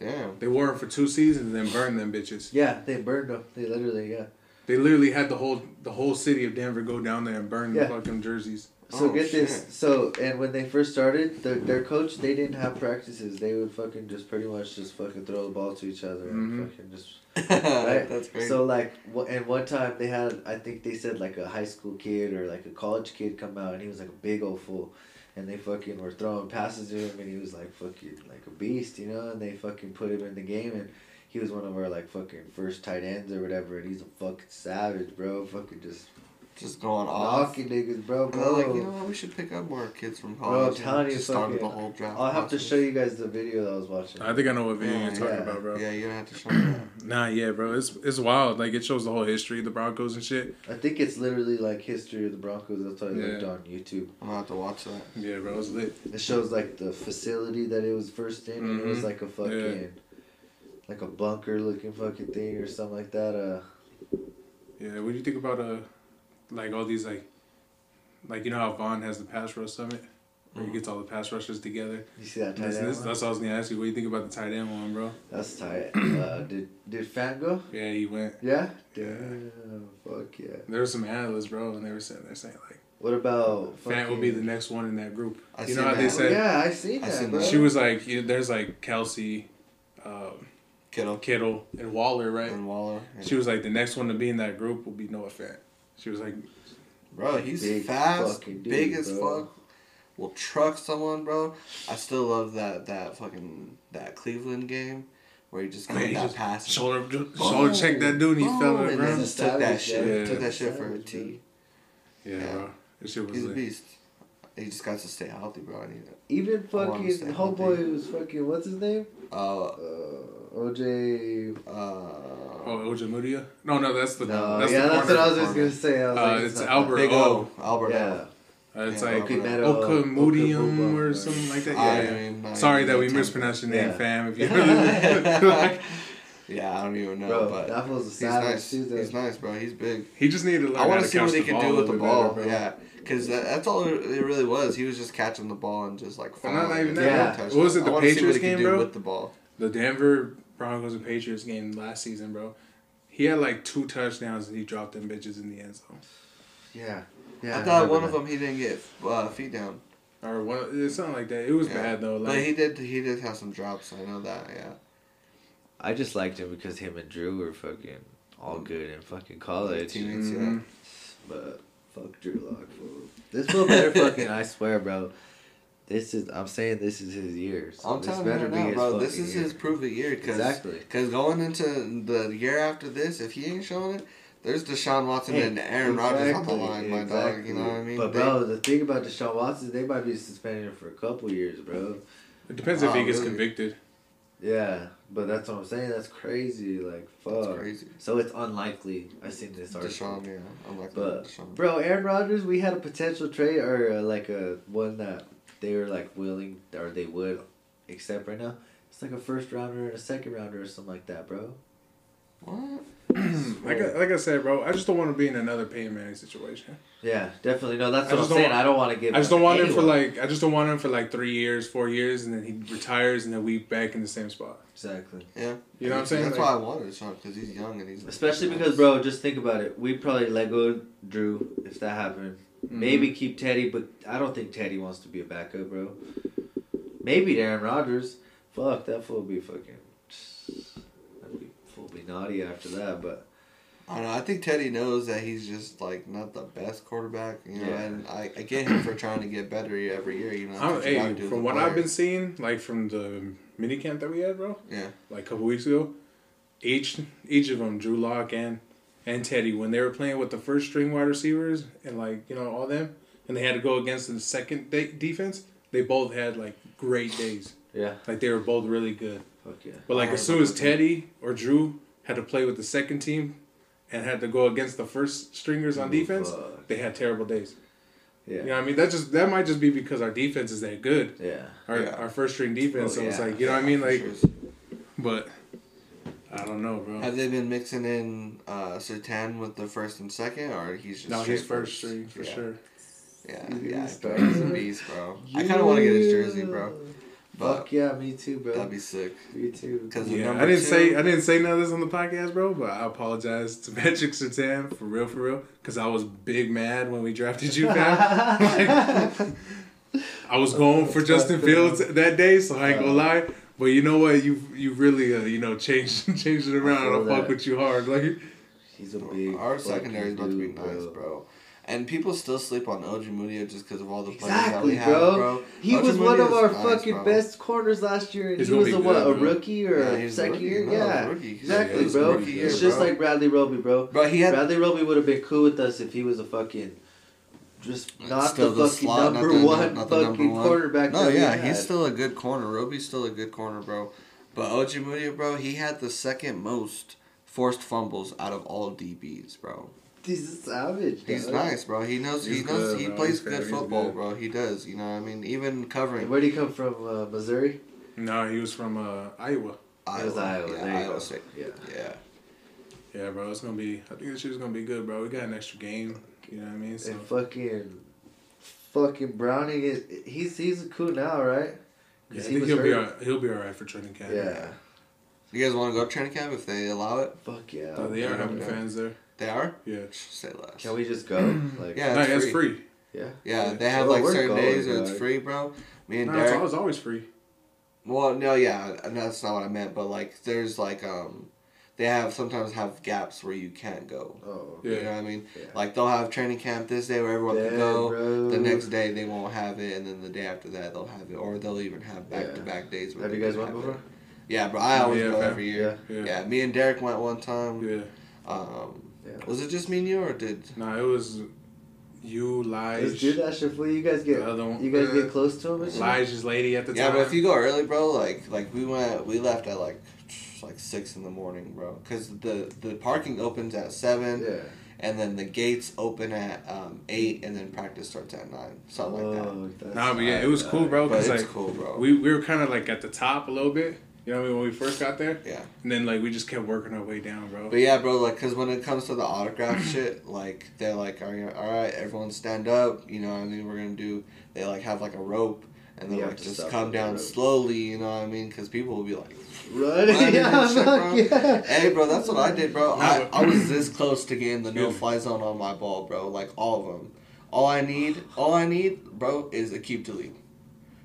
Damn. They wore them for 2 seasons and then burned them bitches. Yeah, they burned them. They literally, They literally had the whole city of Denver go down there and burn the fucking jerseys. So this. So, and when they first started, their coach, they didn't have practices. They would fucking just pretty much just fucking throw the ball to each other and fucking just... Right? That's great. So, like, and one time they had, I think they said, like, a high school kid or, like, a college kid come out, and he was, like, a big old fool. And they fucking were throwing passes to him, and he was, like, fucking, like, a beast, you know? And they fucking put him in the game, and he was one of our, like, fucking first tight ends or whatever, and he's a fucking savage, bro. Fucking just going off. Knocking niggas, bro. Like, you know what? We should pick up more kids from college. Bro, I'm telling you, fucking... The whole draft I'll have to show you guys the video that I was watching. I think I know what video you're talking about, bro. Yeah, you're gonna have to show me that. Bro. It's wild. Like, it shows the whole history of the Broncos and shit. I think it's literally, like, history of the Broncos. That's why I looked on YouTube. I'm gonna have to watch that. Yeah, bro. It was lit. It shows, like, the facility that it was first in. And it was, like, a fucking... Like, a bunker-looking fucking thing or something like that. Yeah, what do you think about, like, all these, like, you know how Vaughn has the pass rush summit? Where he gets all the pass rushers together. You see that tight end one? That's what I was going to ask you. What do you think about the tight end one, bro? That's tight. Did Fant go? Yeah, he went. Yeah? Damn, fuck yeah. There were some analysts, bro, and they were sitting there saying, like, what about... Fant will be the next one in that group. You know how they said... Yeah, I seen that, bro. She was like, there's, like, Kelsey... Kittle. And Waller, right? And Waller. Yeah. She was like, the next one to be in that group will be Noah Fant. She was like, bro, he's fast, big as fuck, will truck someone, bro. I still love that Cleveland game where he just got that pass. Shoulder check that dude and he fell in the ground. He took that shit. Took that shit for a T. Yeah, bro. This shit was he's a beast. He just got to stay healthy, bro. Even fucking homeboy was fucking, what's his name? OJ... Ojemudia? No, that's the... No, that's what I was just going to say. It's Albert O. Albert O. Yeah. It's like Okamudium or something like that. Yeah. Sorry that we mispronounced your name, fam. If you yeah, I don't even know. Bro, but that was he's nice. He's nice, bro. He's big. He just needed to learn how to catch the ball. I want to see what he can do with the ball. Yeah. Because that's all it really was. He was just catching the ball and just like... Not even that. What was it, the Patriots game, bro? With the ball. The Denver Broncos and Patriots game last season, bro. He had like 2 touchdowns and he dropped them bitches in the end zone. Yeah. I thought one of them he didn't get feet down. Or one, something like that. It was bad though. Like, but he did have some drops. I know that. Yeah. I just liked him because him and Drew were fucking all good in fucking college. Teammates, yeah. But fuck Drew Lock. This fool better fucking. I swear, bro. I'm saying this is his year. So I'm telling you now, bro. This is his prove it year. Exactly. Because going into the year after this, if he ain't showing it, there's Deshaun Watson and Aaron Rodgers on the line, my dog. You know what I mean? But, bro, the thing about Deshaun Watson, they might be suspended him for a couple years, bro. It depends if he gets convicted. Yeah, but that's what I'm saying. That's crazy. Like, fuck. That's crazy. So it's unlikely. I've seen this article. Deshaun, unlikely. But, Deshaun. Bro, Aaron Rodgers, we had a potential trade or, like, a one that... They were like willing, or they would accept right now. It's like a first rounder and a second rounder or something like that, bro. What? like I said, bro, I just don't want to be in another Peyton Manning situation. Yeah, definitely. No, that's what I'm saying. I don't want to give. I just don't want him for like. I just don't want him for like 3 years, 4 years, and then he retires, and then we back in the same spot. Exactly. Yeah. You know what I'm saying? That's why I wanted Deshaun because he's young and he's. Especially because, bro, just think about it. We probably let go Drew if that happened. Maybe keep Teddy, but I don't think Teddy wants to be a backup, bro. Maybe Aaron Rodgers. Fuck, that fool will be fucking... That fool will be naughty after that, but... I don't know. I think Teddy knows that he's just, like, not the best quarterback. You know, yeah. And I get him for trying to get better every year. You know, from what I've been seeing, like, from the minicamp that we had, bro. Yeah. Like, a couple weeks ago, each of them, Drew Lock and Teddy, when they were playing with the first string wide receivers and, like, you know, all them, and they had to go against the second defense, they both had, like, great days. Yeah. Like, they were both really good. Fuck yeah. But, like, as soon as Teddy or Drew had to play with the second team and had to go against the first stringers on defense, they had terrible days. Yeah. You know what I mean? That might just be because our defense is that good. Yeah. Our first string defense. So it's like, you know what I mean? Like, sure. But I don't know, bro. Have they been mixing in Sertan with the first and second, or he's just he's first string for sure. Yeah, he's a beast, bro. Yeah. I kind of want to get his jersey, bro. But fuck yeah, me too, bro. That'd be sick. Me too. Yeah, I didn't say none of this on the podcast, bro. But I apologize to Patrick Sertan for real, because I was big mad when we drafted you, man. Like, I was going for Justin Fields that day, so I ain't gonna lie. But you know what? You really changed it around. I fuck with you hard, like. He's a big. Our secondary is about to be nice, bro. And people still sleep on Ojemudia just because of all the players that we have, bro. He was one of our fucking best corners last year. He was a rookie or a second year? Yeah, exactly, bro. It's just like Bradley Roby, bro. Bradley Roby would have been cool with us if he was a fucking... Just not the fucking number one fucking quarterback. No, yeah, he's still a good corner. Roby's still a good corner, bro. But Ojemudia, bro, he had the second most forced fumbles out of all DBs, bro. He's a savage. He's nice, bro. He knows. He plays good football, bro. He does. You know what I mean? Even covering. Where did he come from? Missouri? No, he was from Iowa. It was Iowa. Yeah, Iowa State. Yeah. Yeah, bro. It's gonna be. I think this year's gonna be good, bro. We got an extra game. You know what I mean? So. And fucking Browning is. He's cool now, right? Yeah, I think he'll be. He'll be all right for training camp. Yeah. You guys want to go to training camp if they allow it? Fuck yeah. Oh, they are having fans there. They are? Yeah. Say less. Can we just go? Like, yeah, it's free. Yeah. Yeah, they have certain days where it's free, bro. Me and Derek. It's always free. Well, no, yeah, that's not what I meant, but there's they sometimes have gaps where you can't go. Oh, okay. You know what I mean? Yeah. Like they'll have training camp this day where everyone can go. Bro. The next day they won't have it, and then the day after that they'll have it, or they'll even have back-to-back days. Where have you guys went before? Yeah, bro. I always go every year. Yeah, me and Derek went one time. Yeah. Yeah. Was it just me and you, or did? No, it was you, Lige. Let's do that shit for you. You guys get close to him. Lige's lady at the time. Yeah, but if you go early, bro, like we left at like 6 a.m, bro, because the parking opens at 7. Yeah. And then the gates open at 8, and then practice starts at 9. Something like that. Nah, but yeah, it was cool, bro. Because cool, bro. We were kind of like at the top a little bit. You know what I mean? When we first got there? Yeah. And then, we just kept working our way down, bro. But, yeah, bro, because when it comes to the autograph shit, they're all right, everyone stand up. You know what I mean? We're going to do... They, have, a rope. And then, just come down slowly. You know what I mean? Because people will be like... Running shit, bro. Yeah. Hey, bro, that's what I did, bro. I was this close to getting the no-fly zone on my ball, bro. All of them. All I need, bro, is Aqib Talib.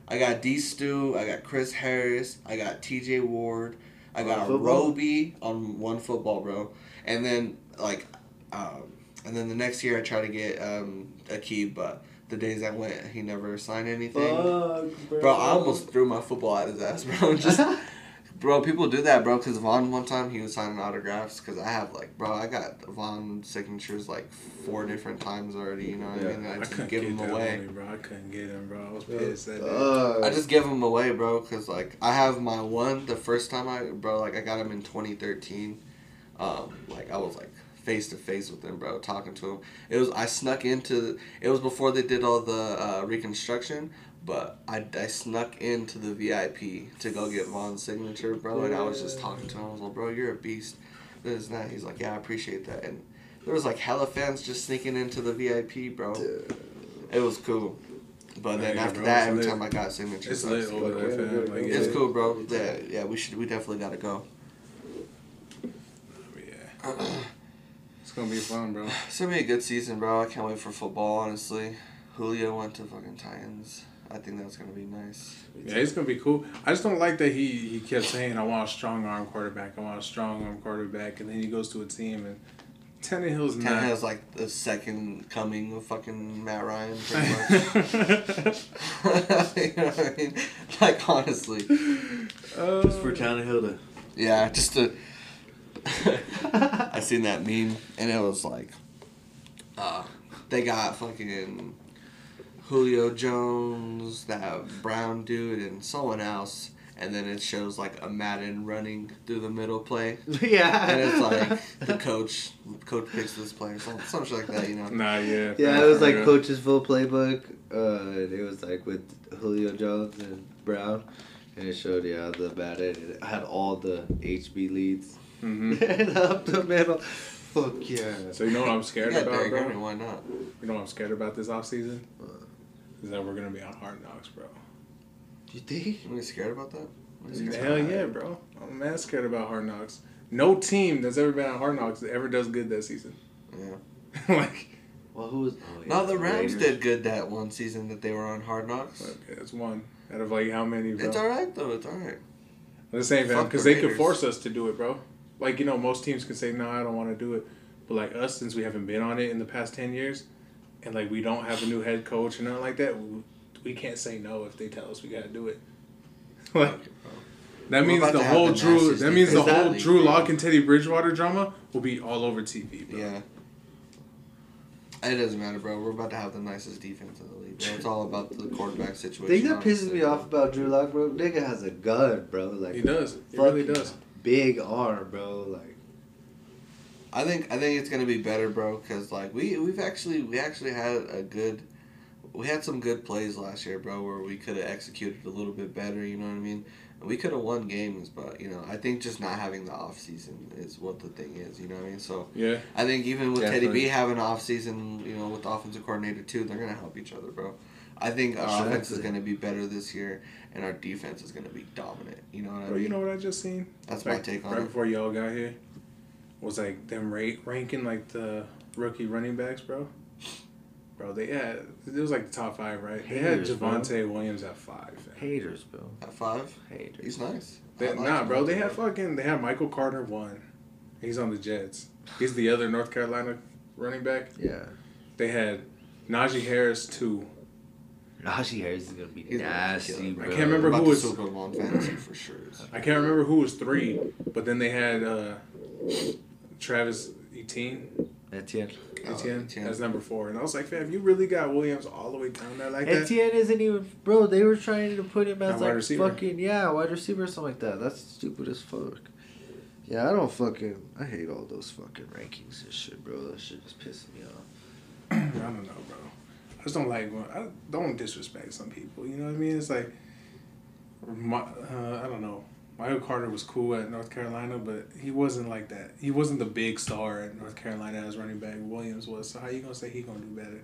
I got D. Stu, I got Chris Harris, I got T.J. Ward, I got Roby on one football, bro. And then, the next year I tried to get Aqib, but the days I went, he never signed anything. Fuck, bro, I almost threw my football at his ass, bro. Bro, people do that, bro, because Vaughn one time, he was signing autographs, because I have, I got Vaughn signatures, 4 different times already, you know what I mean? I just give them away. I couldn't get him, bro. I was pissed that day. I just give them away, bro, because, I have my one the first time I got him in 2013. I was, face-to-face with him, bro, talking to him. It was before they did all the reconstruction, but I snuck into the VIP to go get Vaughn's signature, bro, and I was just talking to him. I was like, bro, you're a beast. This is that. He's like, yeah, I appreciate that. And there was, hella fans just sneaking into the VIP, bro. Dude. It was cool. But then after that, every time I got signatures, it's lit over there, fam. It's cool, bro. Yeah, we definitely gotta go. Yeah. It's gonna be fun, bro. It's gonna be a good season, bro. I can't wait for football, honestly. Julio went to fucking Titans. I think that's going to be nice. Yeah, it's going to be cool. I just don't like that he kept saying, I want a strong-arm quarterback. And then he goes to a team and Tannehill's like the second coming of fucking Matt Ryan, pretty much. You know what I mean? Like, honestly. Just for Tannehill to... Yeah, just to... I seen that meme, and it was like... they got fucking Julio Jones, that brown dude, and someone else, and then it shows like a Madden running through the middle play. Yeah. And it's like the coach picks this player, some shit like that, you know. Nah, yeah. Yeah, it was like Coach's full playbook. It was like with Julio Jones and Brown, and it showed the Madden. It had all the HB leads. Mm-hmm. And up the middle. Fuck yeah. So you know what I'm scared about, bro? Why not? You know what I'm scared about this offseason? Is that we're going to be on Hard Knocks, bro. You think? Are you scared about that? Hell yeah, bro. I'm mad scared about Hard Knocks. No team that's ever been on Hard Knocks that ever does good that season. Yeah. Like... Well, who was... Oh, yeah. No, the Rams did good that one season that they were on Hard Knocks. Okay, that's one. Out of, like, how many, bro? It's alright, though. It's alright. The same, man. Because they could force us to do it, bro. Like, you know, most teams could say, no, I don't want to do it. But, like, us, since we haven't been on it in the past 10 years, and, like, we don't have a new head coach and nothing like that, we can't say no if they tell us we got to do it. Like, that means the whole Drew Lock and Teddy Bridgewater drama will be all over TV, bro. Yeah. It doesn't matter, bro. We're about to have the nicest defense in the league, bro. It's all about the quarterback situation. The thing that pisses me off about Drew Lock, bro, nigga has a gun, bro. Like, he does. He really does. Big R, bro. Like, I think it's gonna be better, bro. Cause like we actually had some good plays last year, bro, where we could have executed a little bit better. You know what I mean? And we could have won games, but you know, I think just not having the off season is what the thing is. You know what I mean? So yeah, I think even with Teddy B having off season, you know, with the offensive coordinator too, they're gonna help each other, bro. I think our offense is going to be better this year, and our defense is going to be dominant. You know what I mean? Bro, you know what I just seen? That's my take on it. Right before y'all got here, was like them ranking like the rookie running backs, bro. Bro, they had... It was like the top 5, right? Haters, they had Javonte Williams at 5. Haters, bro. At 5? Haters. He's nice. They had fucking... They had Michael Carter 1. He's on the Jets. He's the other North Carolina running back. Yeah. They had Najee Harris 2. Najee Harris is gonna be nasty, bro. I can't remember who was. For sure. I can't remember who was 3, but then they had Travis Etienne as number 4, and I was like, "Fam, you really got Williams all the way down there like that?" Etienne isn't even, bro. They were trying to put him as like fucking wide receiver or something like that. That's stupid as fuck. Yeah, I hate all those fucking rankings and shit, bro. That shit is pissing me off. I don't know, bro. I just don't like... I don't disrespect some people, you know what I mean? It's like, I don't know. Michael Carter was cool at North Carolina, but he wasn't like that. He wasn't the big star at North Carolina as running back Williams was. So how you gonna say he gonna do better?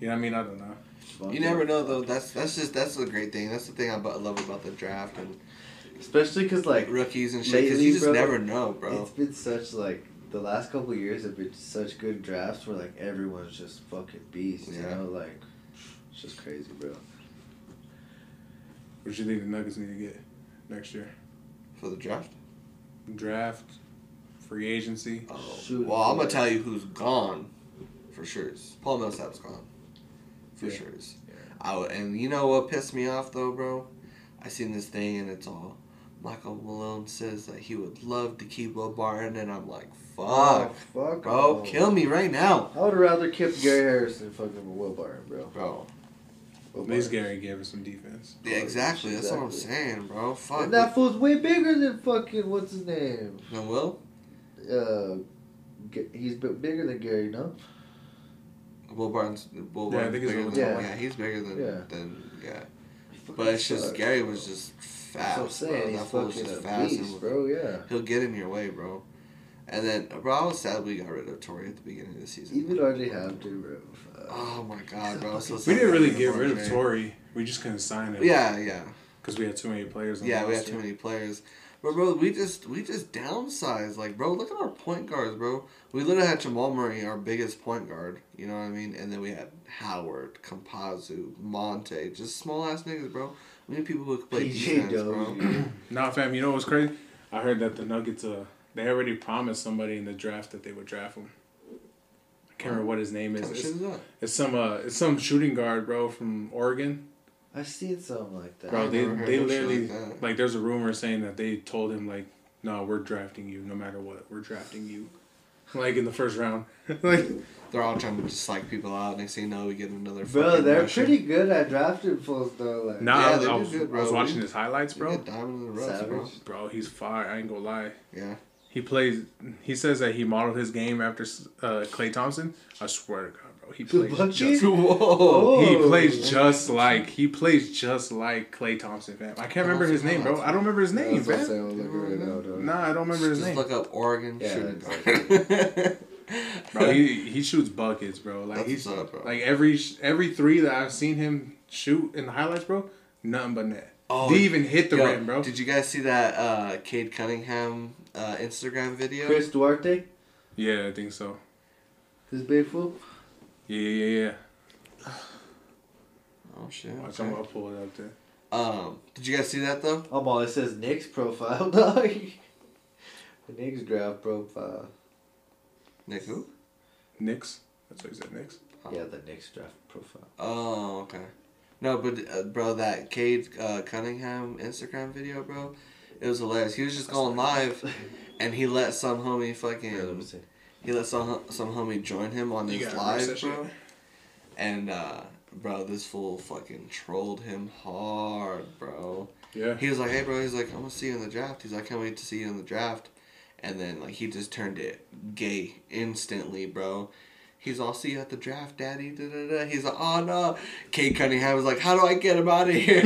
You know what I mean? I don't know. You never know though. That's the great thing. That's the thing I love about the draft, and especially because like rookies and shit. Because you just never know, bro. It's been such like... The last couple of years have been such good drafts where, like, everyone's just fucking beasts, you know? Like, it's just crazy, bro. What do you think the Nuggets need to get next year? For the draft? Draft, free agency. Oh. Shoot, well, I'm going to tell you who's gone, for sure. Paul Millsap's gone, for sure. Yeah. And you know what pissed me off, though, bro? I seen this thing, and it's all... Michael Malone says that he would love to keep LeBron, and I'm like, fuck, bro, kill me right now. I would have rather kept Gary Harris than fucking Will Barton, bro. At least Gary gave us some defense. Yeah, exactly. That's what I'm saying, bro. Fuck. And that fool's way bigger than fucking what's his name? No, Will. He's bigger than Gary, no? Will Barton's. Will Barton's I think bigger than Will. Yeah, he's bigger than. But it's just Gary was just. Fast, that's what I'm saying. Bro. That fool's just fast, beast, bro. Yeah, he'll get in your way, bro. And then, bro, I was sad we got rid of Torrey at the beginning of the season. You would already have to, bro. Oh my god, bro! So we didn't really get rid of Torrey. We just couldn't sign him. Yeah. Because we had too many players. We had too many players. But bro, we just downsized. Like, bro, look at our point guards, bro. We literally had Jamal Murray, our biggest point guard. You know what I mean? And then we had Howard, Campazzo, Monte, just small ass niggas, bro. We need people who can play defense, bro. Nah, fam, you know what's crazy? I heard that the Nuggets They already promised somebody in the draft that they would draft him. I can't remember what his name is. It's some shooting guard, bro, from Oregon. I've seen something like that. Bro, they literally like there's a rumor saying that they told him like, no, we're drafting you no matter what. We're drafting you. Like in the first round. Like they're all trying to just like people out. Next thing you know, we get another. Bro, they're pretty good at drafting fools though. Like, nah, yeah, I was watching his highlights, bro. Yeah, Diamond in the Rough, bro. Bro, he's fire. I ain't gonna lie. Yeah. He plays. He says that he modeled his game after Klay Thompson. I swear to God, bro, he plays just like Klay Thompson, fam. I can't remember his name, bro. I don't remember his name, fam. I don't remember his name. Just look up Oregon. Yeah, bro, he shoots buckets, bro. Like he's like every three that I've seen him shoot in the highlights, bro. Nothing but net. Oh, they even hit the rim, bro. Did you guys see that Cade Cunningham Instagram video? Chris Duarte? Yeah, I think so. This big fool? Yeah. Oh, shit. Watch, I'm going to pull it up there. Did you guys see that, though? Oh, boy, it says Knicks profile, dog. The Knicks draft profile. Nick who? Knicks. That's what he said, Knicks. Oh. Yeah, the Knicks draft profile. Oh, okay. No, but, bro, that Cade Cunningham Instagram video, bro, it was hilarious. He was just going live, and he let some homie some homie join him on his live, bro. And, bro, this fool fucking trolled him hard, bro. Yeah. He was like, hey, bro, he's like, I'm gonna see you in the draft. He's like, I can't wait to see you in the draft. And then, like, he just turned it gay instantly, bro. He's all, see you at the draft, daddy. Da, da, da. He's like, oh, no. Cade Cunningham was like, how do I get him out of here?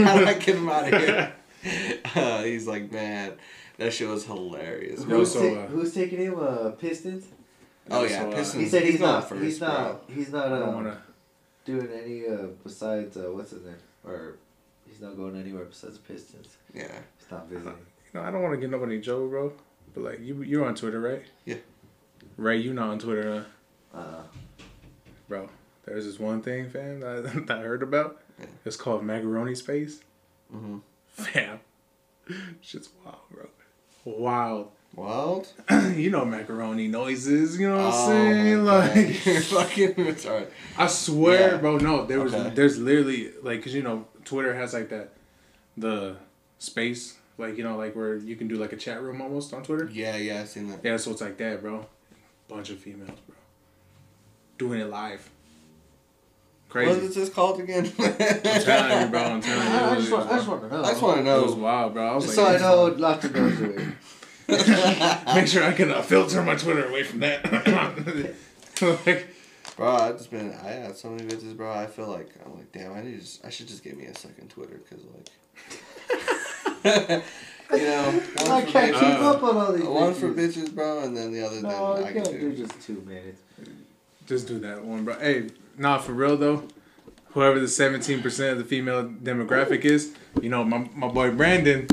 He's like, man, that shit was hilarious. Bro. Who's taking him? Pistons? Oh, yeah, Pistons. He said he's not doing any besides, what's his name? Or he's not going anywhere besides Pistons. Yeah. He's not visiting. You know, I don't want to give nobody Joe, bro. But, like, you're on Twitter, right? Yeah. Right, you're not on Twitter, huh? Bro, there's this one thing, fam, that I heard about. Yeah. It's called macaroni space. Mm-hmm. Fam. Shit's wild, bro. Wild? You know macaroni noises, you know what I'm saying? Like, you're fucking retarded. I swear, bro, no, there's literally, like, because, you know, Twitter has, like, the space, like, you know, like, where you can do, like, a chat room almost on Twitter. Yeah, I've seen that. Yeah, so it's like that, bro. Bunch of females, bro. Doing it live. Crazy. What is this called again? I'm telling you, bro. I just want to know. It was wild, bro. I was just like, so I know not to go through it. Make sure I can filter my Twitter away from that. Like, bro, I had so many bitches, bro. I feel like, I'm like, damn, I should just give me a second Twitter, because, like... You know, I can't keep up on all these one bitches. For bitches, bro, and then the other thing I can do. Just 2 minutes. Just do that one, bro. Hey, nah, for real, though, whoever the 17% of the female demographic is, you know, my boy Brandon,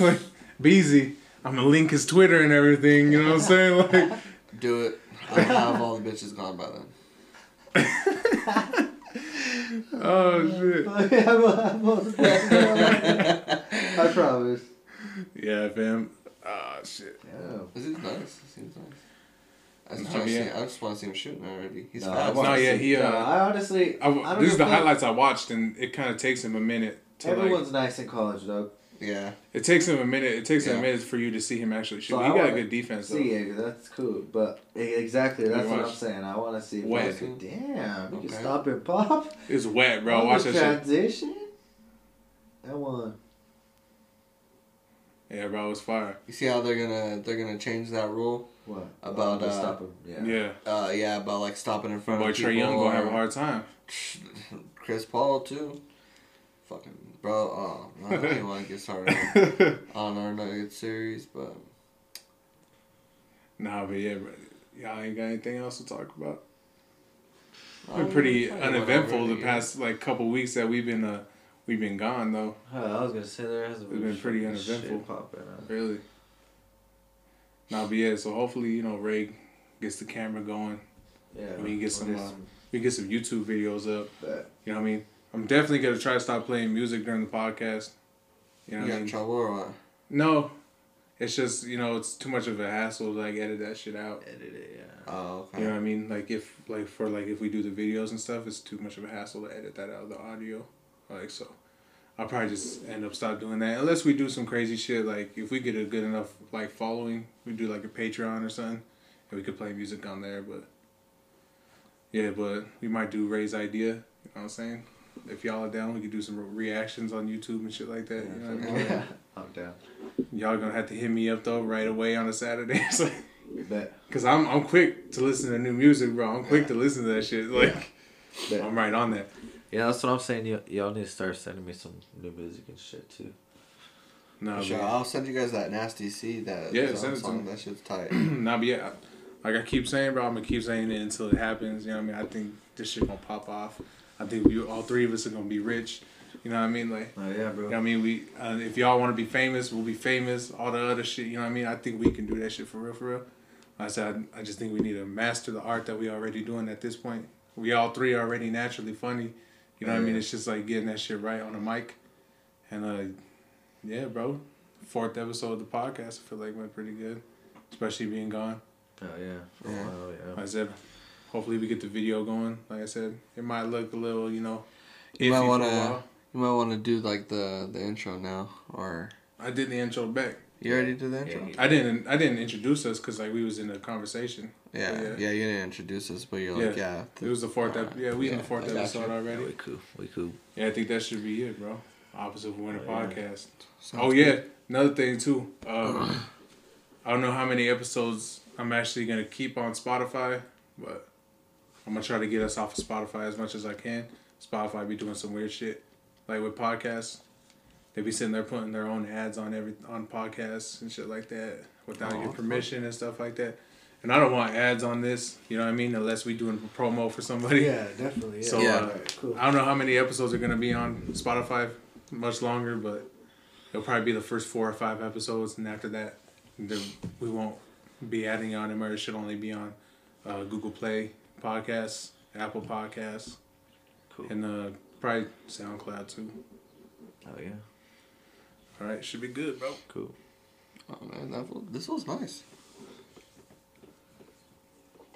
like, Beezy, I'm going to link his Twitter and everything, you know what I'm saying? Like, do it. I'll have all the bitches gone by then. Oh, shit. I promise. Yeah, fam. Oh, shit. Yeah. This is nice. This seems nice. I just want to see him shooting already. He's fast. This is the highlights I watched, and it kind of takes him a minute to. Everyone's nice in college, though. Yeah. It takes him a minute. It takes him a minute for you to see him actually shoot. He got a good defense, though. See, that's cool. But exactly, that's what I'm saying. I want to see. Wet. Damn, you can stop and pop. It's wet, bro. Watch that transition. That one. Yeah, bro, it was fire. You see how they're gonna change that rule? What? About stopping. About like stopping in front of people. Trae Young gonna have a hard time. Chris Paul too. Fucking bro, I don't even want to get started on our Nuggets series, but bro, y'all ain't got anything else to talk about. Been pretty uneventful the past like couple weeks that we've been gone though. I was gonna say there hasn't been pretty uneventful. Popping, really. So hopefully, you know, Ray gets the camera going. Yeah. We can get some YouTube videos up. That. You know what I mean? I'm definitely gonna try to stop playing music during the podcast. You know what I mean? You got in trouble or what? No. It's just, you know, it's too much of a hassle to, like, edit that shit out. Edit it, yeah. Oh, okay. You know what I mean? Like, if, like, for, like, if we do the videos and stuff, it's too much of a hassle to edit that out of the audio. Like, so I'll probably just end up stop doing that. Unless we do some crazy shit, like, if we get a good enough, like, following, we do, like, a Patreon or something, and we could play music on there, but... Yeah, but we might do Ray's idea, you know what I'm saying? If y'all are down, we could do some reactions on YouTube and shit like that. Yeah, you know what I mean? Yeah, I'm down. Y'all gonna have to hit me up, though, right away on a Saturday. It's like, bet. Because I'm quick to listen to new music, bro. I'm quick to listen to that shit. Like, yeah. I'm right on that. Yeah, that's what I'm saying. Y'all need to start sending me some new music and shit, too. No, sure. But... I'll send you guys that Nasty C. Yeah, send it to me. That shit's tight. Nah, but yeah... Like I keep saying, bro, I'm going to keep saying it until it happens. You know what I mean? I think this shit going to pop off. I think we all three of us are going to be rich. You know what I mean? Like, oh, yeah, bro. You know what I mean? We, if y'all want to be famous, we'll be famous. All the other shit, you know what I mean? I think we can do that shit for real, for real. Like I said, I just think we need to master the art that we already doing at this point. We all three are already naturally funny. You know what I mean? It's just like getting that shit right on the mic. And, yeah, bro. 4th episode of the podcast, I feel like went pretty good. Especially being gone. Oh, yeah. For a while, yeah. Like I said, hopefully we get the video going. Like I said, it might look a little, you know, iffy for a while. You might want to do, like, the intro now, or... I did the intro back. You already did the intro? Yeah. I didn't introduce us because, like, we was in a conversation. Yeah. Yeah, you didn't introduce us, but you're like, it was the 4th episode. Yeah, we in the 4th episode already. Yeah, we cool. Yeah, I think that should be it, bro. Opposite of Winter Podcast. Sounds good. Another thing, too. I don't know how many episodes... I'm actually going to keep on Spotify, but I'm going to try to get us off of Spotify as much as I can. Spotify be doing some weird shit. Like with podcasts, they be sitting there putting their own ads on podcasts and shit like that without your permission and stuff like that. And I don't want ads on this, you know what I mean, unless we doing a promo for somebody. Yeah, definitely. Yeah. So cool. I don't know how many episodes are going to be on Spotify much longer, but it'll probably be the first 4 or 5 episodes. And after that, we won't be adding on them, or it should only be on Google Play Podcasts, Apple Podcasts, and probably SoundCloud too. Oh yeah. All right, should be good, bro. Cool. Oh man, this was nice.